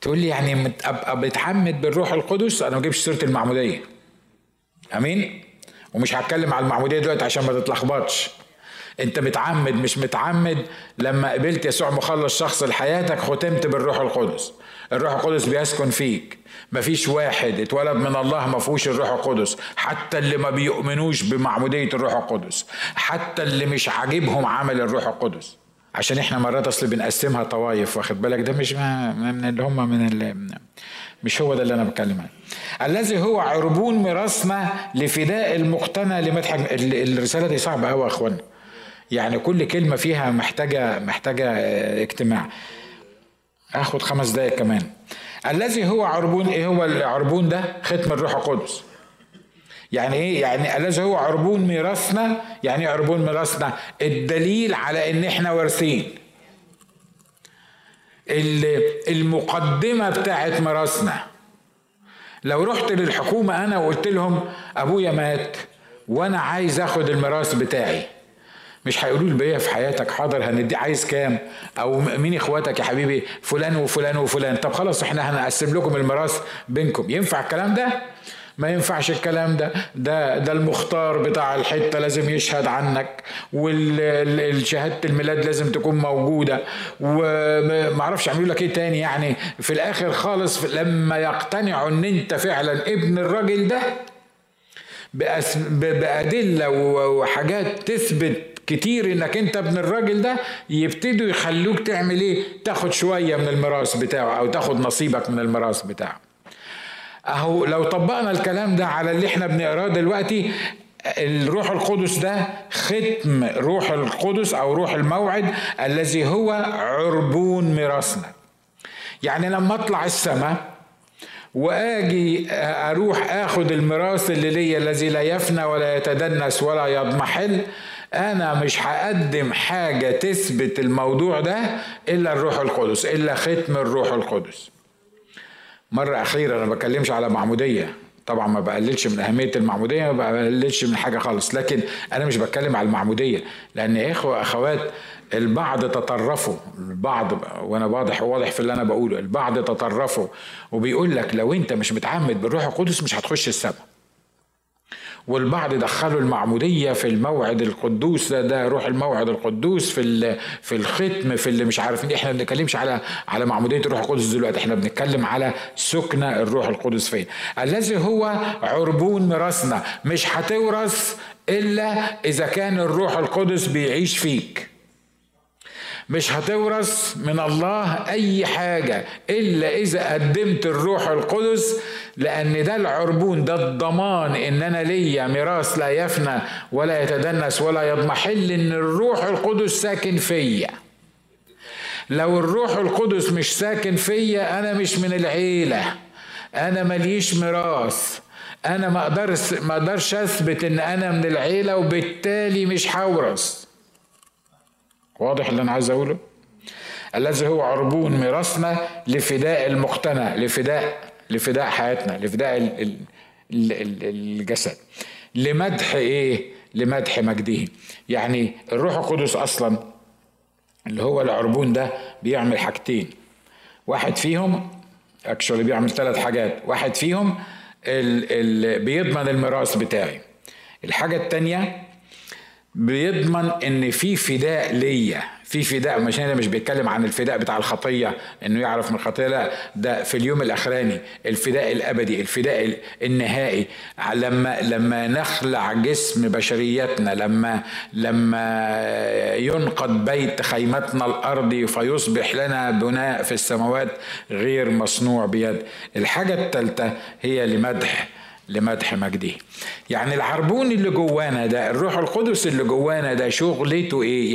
تقول لي يعني ابقى بتحمد بالروح القدس؟ انا ما جيبش سيره المعموديه. امين. ومش هتكلم على المعموديه دلوقتي عشان ما تتلخبطش. انت متعمد مش متعمد؟ لما قبلت يسوع مخلص شخص لحياتك ختمت بالروح القدس، الروح القدس بيسكن فيك. مفيش واحد اتولد من الله مفهوش الروح القدس، حتى اللي ما بيؤمنوش بمعموديه الروح القدس، حتى اللي مش عاجبهم عمل الروح القدس. عشان احنا مرات اصل بنقسمها طوايف، واخد بالك؟ ده مش من اللي هم مش هو ده اللي انا بتكلم عنه. الذي هو عربون ميراثنا لفداء المقتنى لمدحك. الرساله دي صعبه قوي يا اخوانا، يعني كل كلمه فيها محتاجه اجتماع. اخد 5 دقايق كمان. الذي هو عربون. ايه هو العربون ده؟ ختم الروح القدس. يعني ايه؟ يعني الذي هو عربون ميراثنا. يعني عربون ميراثنا؟ الدليل على ان احنا وارثين، المقدمه بتاعت ميراثنا. لو رحت للحكومه انا وقلت لهم ابويا مات وانا عايز اخد الميراث بتاعي، مش هيقولوا لي بيه في حياتك حاضر هندي عايز كام، او مين اخواتك يا حبيبي فلان وفلان وفلان، طب خلاص احنا هنقسم لكم الميراث بينكم. ينفع الكلام ده؟ ما ينفعش الكلام ده. ده المختار بتاع الحتة لازم يشهد عنك، والشهادة الميلاد لازم تكون موجودة، ومعرفش عملوا لك ايه تاني. يعني في الاخر خالص لما يقتنعوا ان انت فعلا ابن الراجل ده بأدلة وحاجات تثبت كتير انك انت ابن الراجل ده، يبتدوا يخلوك تعمل ايه؟ تاخد شوية من الميراث بتاعه او تاخد نصيبك من الميراث بتاعه. اهو لو طبقنا الكلام ده على اللي احنا بنقراه دلوقتي، الروح القدس ده ختم روح القدس او روح الموعد، الذي هو عربون ميراثنا. يعني لما اطلع السماء واجي اروح اخد الميراث اللي ليا الذي لا يفنى ولا يتدنس ولا يضمحل، انا مش هقدم حاجه تثبت الموضوع ده الا الروح القدس، الا ختم الروح القدس. مرة أخيرة، أنا ما بكلمش على معمودية، طبعا ما بقللش من أهمية المعمودية، ما بقللش من حاجة خالص، لكن أنا مش بتكلم على المعمودية، لأن إخوة أخوات البعض تطرفوا، البعض وأنا واضح في اللي أنا بقوله، البعض تطرفوا وبيقول لك لو أنت مش متعمد بالروح القدس مش هتخش السماء، والبعض دخلوا المعمودية في الموعد القدوس، ده روح الموعد القدوس في الختم، في اللي مش عارفين. احنا ما بنتكلمش على معمودية الروح القدس دلوقتي، احنا بنتكلم على سكن الروح القدس فين، الذي هو عربون ميراثنا. مش هتورث الا اذا كان الروح القدس بيعيش فيك. مش هتورث من الله أي حاجة إلا إذا قدمت الروح القدس، لأن ده العربون، ده الضمان إن أنا ليا ميراث لا يفنى ولا يتدنس ولا يضمحل، إن الروح القدس ساكن فيا. لو الروح القدس مش ساكن فيا أنا مش من العيلة، أنا مليش ميراث، أنا ما أقدرش أثبت إن أنا من العيلة، وبالتالي مش هورث. واضح اللي أنا عايز أقوله؟ الذي هو عربون ميراثنا لفداء المقتنى، لفداء حياتنا، لفداء الجسد، لمدح إيه؟ لمدح مجده. يعني الروح القدس أصلا اللي هو العربون ده بيعمل حاجتين، واحد فيهم اكشولي بيعمل 3 حاجات، واحد فيهم بيضمن الميراث بتاعي، الحاجة التانية بيضمن ان في فداء ليا، في فداء. مش بيتكلم عن الفداء بتاع الخطيه انه يعرف من الخطيه، لا، ده في اليوم الاخراني، الفداء الابدي، الفداء النهائي. لما نخلع جسم بشريتنا، لما ينقض بيت خيمتنا الارضي فيصبح لنا بناء في السماوات غير مصنوع بيد. الحاجه الثالثه هي لمدح مجده. يعني العربون اللي جوانا ده، الروح القدس اللي جوانا ده شغلته ايه؟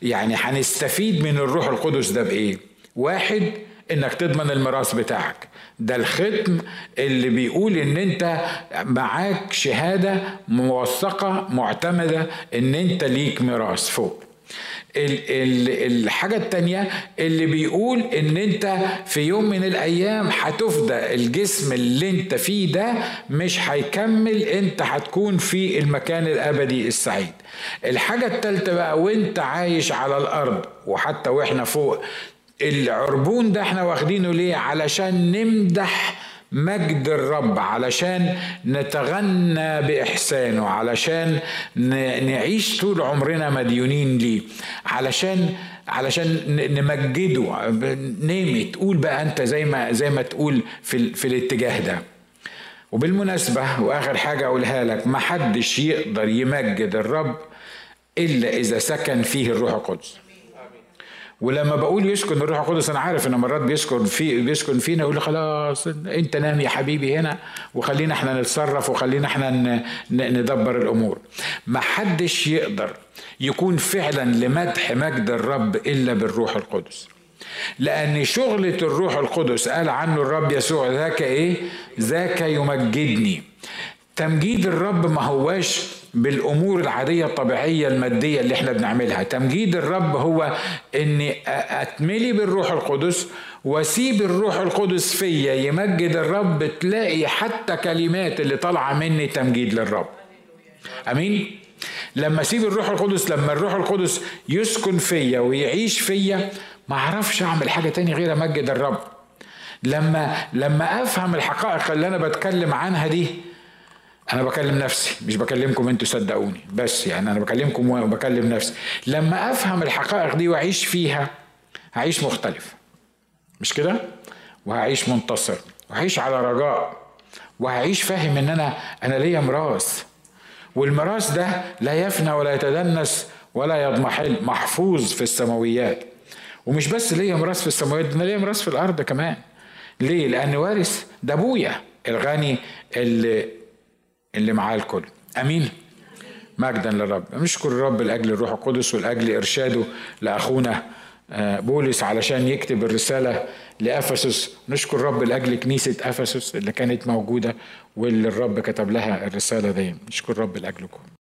يعني احنا هنستفيد من الروح القدس ده بايه؟ واحد، انك تضمن الميراث بتاعك، ده الختم اللي بيقول ان انت معاك شهادة موثقة معتمدة ان انت ليك ميراث فوق. الحاجة التانية اللي بيقول ان انت في يوم من الايام هتفدى، الجسم اللي انت فيه ده مش هيكمل، انت هتكون في المكان الابدي السعيد. الحاجة التالتة بقى، وانت عايش على الارض وحتى واحنا فوق، العربون ده احنا واخدينه ليه؟ علشان نمدح مجد الرب، علشان نتغنى بإحسانه، علشان نعيش طول عمرنا مديونين ليه، علشان نمجده. نيمي تقول بقى انت زي ما تقول في الاتجاه ده. وبالمناسبة، واخر حاجة اقولها لك، ما حدش يقدر يمجد الرب الا اذا سكن فيه الروح القدس. ولما بقول يسكن الروح القدس، انا عارف ان مرات بيسكن فينا، يقول خلاص انت نام يا حبيبي هنا، وخلينا احنا نتصرف، وخلينا احنا ندبر الامور. ما حدش يقدر يكون فعلا لمدح مجد الرب الا بالروح القدس، لان شغلة الروح القدس قال عنه الرب يسوع ذاك ايه؟ ذاك يمجدني. تمجيد الرب ما هواش بالأمور العادية الطبيعية المادية اللي احنا بنعملها، تمجيد الرب هو اني اتملي بالروح القدس واسيب الروح القدس فيا يمجد الرب. تلاقي حتى كلمات اللي طالعة مني تمجيد للرب. امين. لما اسيب الروح القدس، لما الروح القدس يسكن فيا ويعيش فيا، ما اعرفش اعمل حاجة تاني غير امجد الرب. لما افهم الحقائق اللي انا بتكلم عنها دي، أنا بكلم نفسي، مش بكلمكم أنتوا، صدقوني، بس يعني أنا بكلمكم وبكلم نفسي. لما أفهم الحقائق دي وأعيش فيها، هعيش مختلف، مش كده؟ وهعيش منتصر، وهعيش على رجاء، وهعيش فاهم إن أنا ليا ميراث، والميراث ده لا يفنى ولا يتدنس ولا يضمحل، محفوظ في السماويات. ومش بس ليا ميراث في السماويات، أنا ليا ميراث في الأرض كمان. ليه؟ لأن وارث ده أبويا الغني اللي معاه الكل. امين. مجدا للرب. نشكر الرب لاجل الروح القدس ولاجل ارشاده لاخونا بولس علشان يكتب الرساله لافسس. نشكر الرب لاجل كنيسه افسس اللي كانت موجوده واللي الرب كتب لها الرساله دي. نشكر الرب لاجلكم.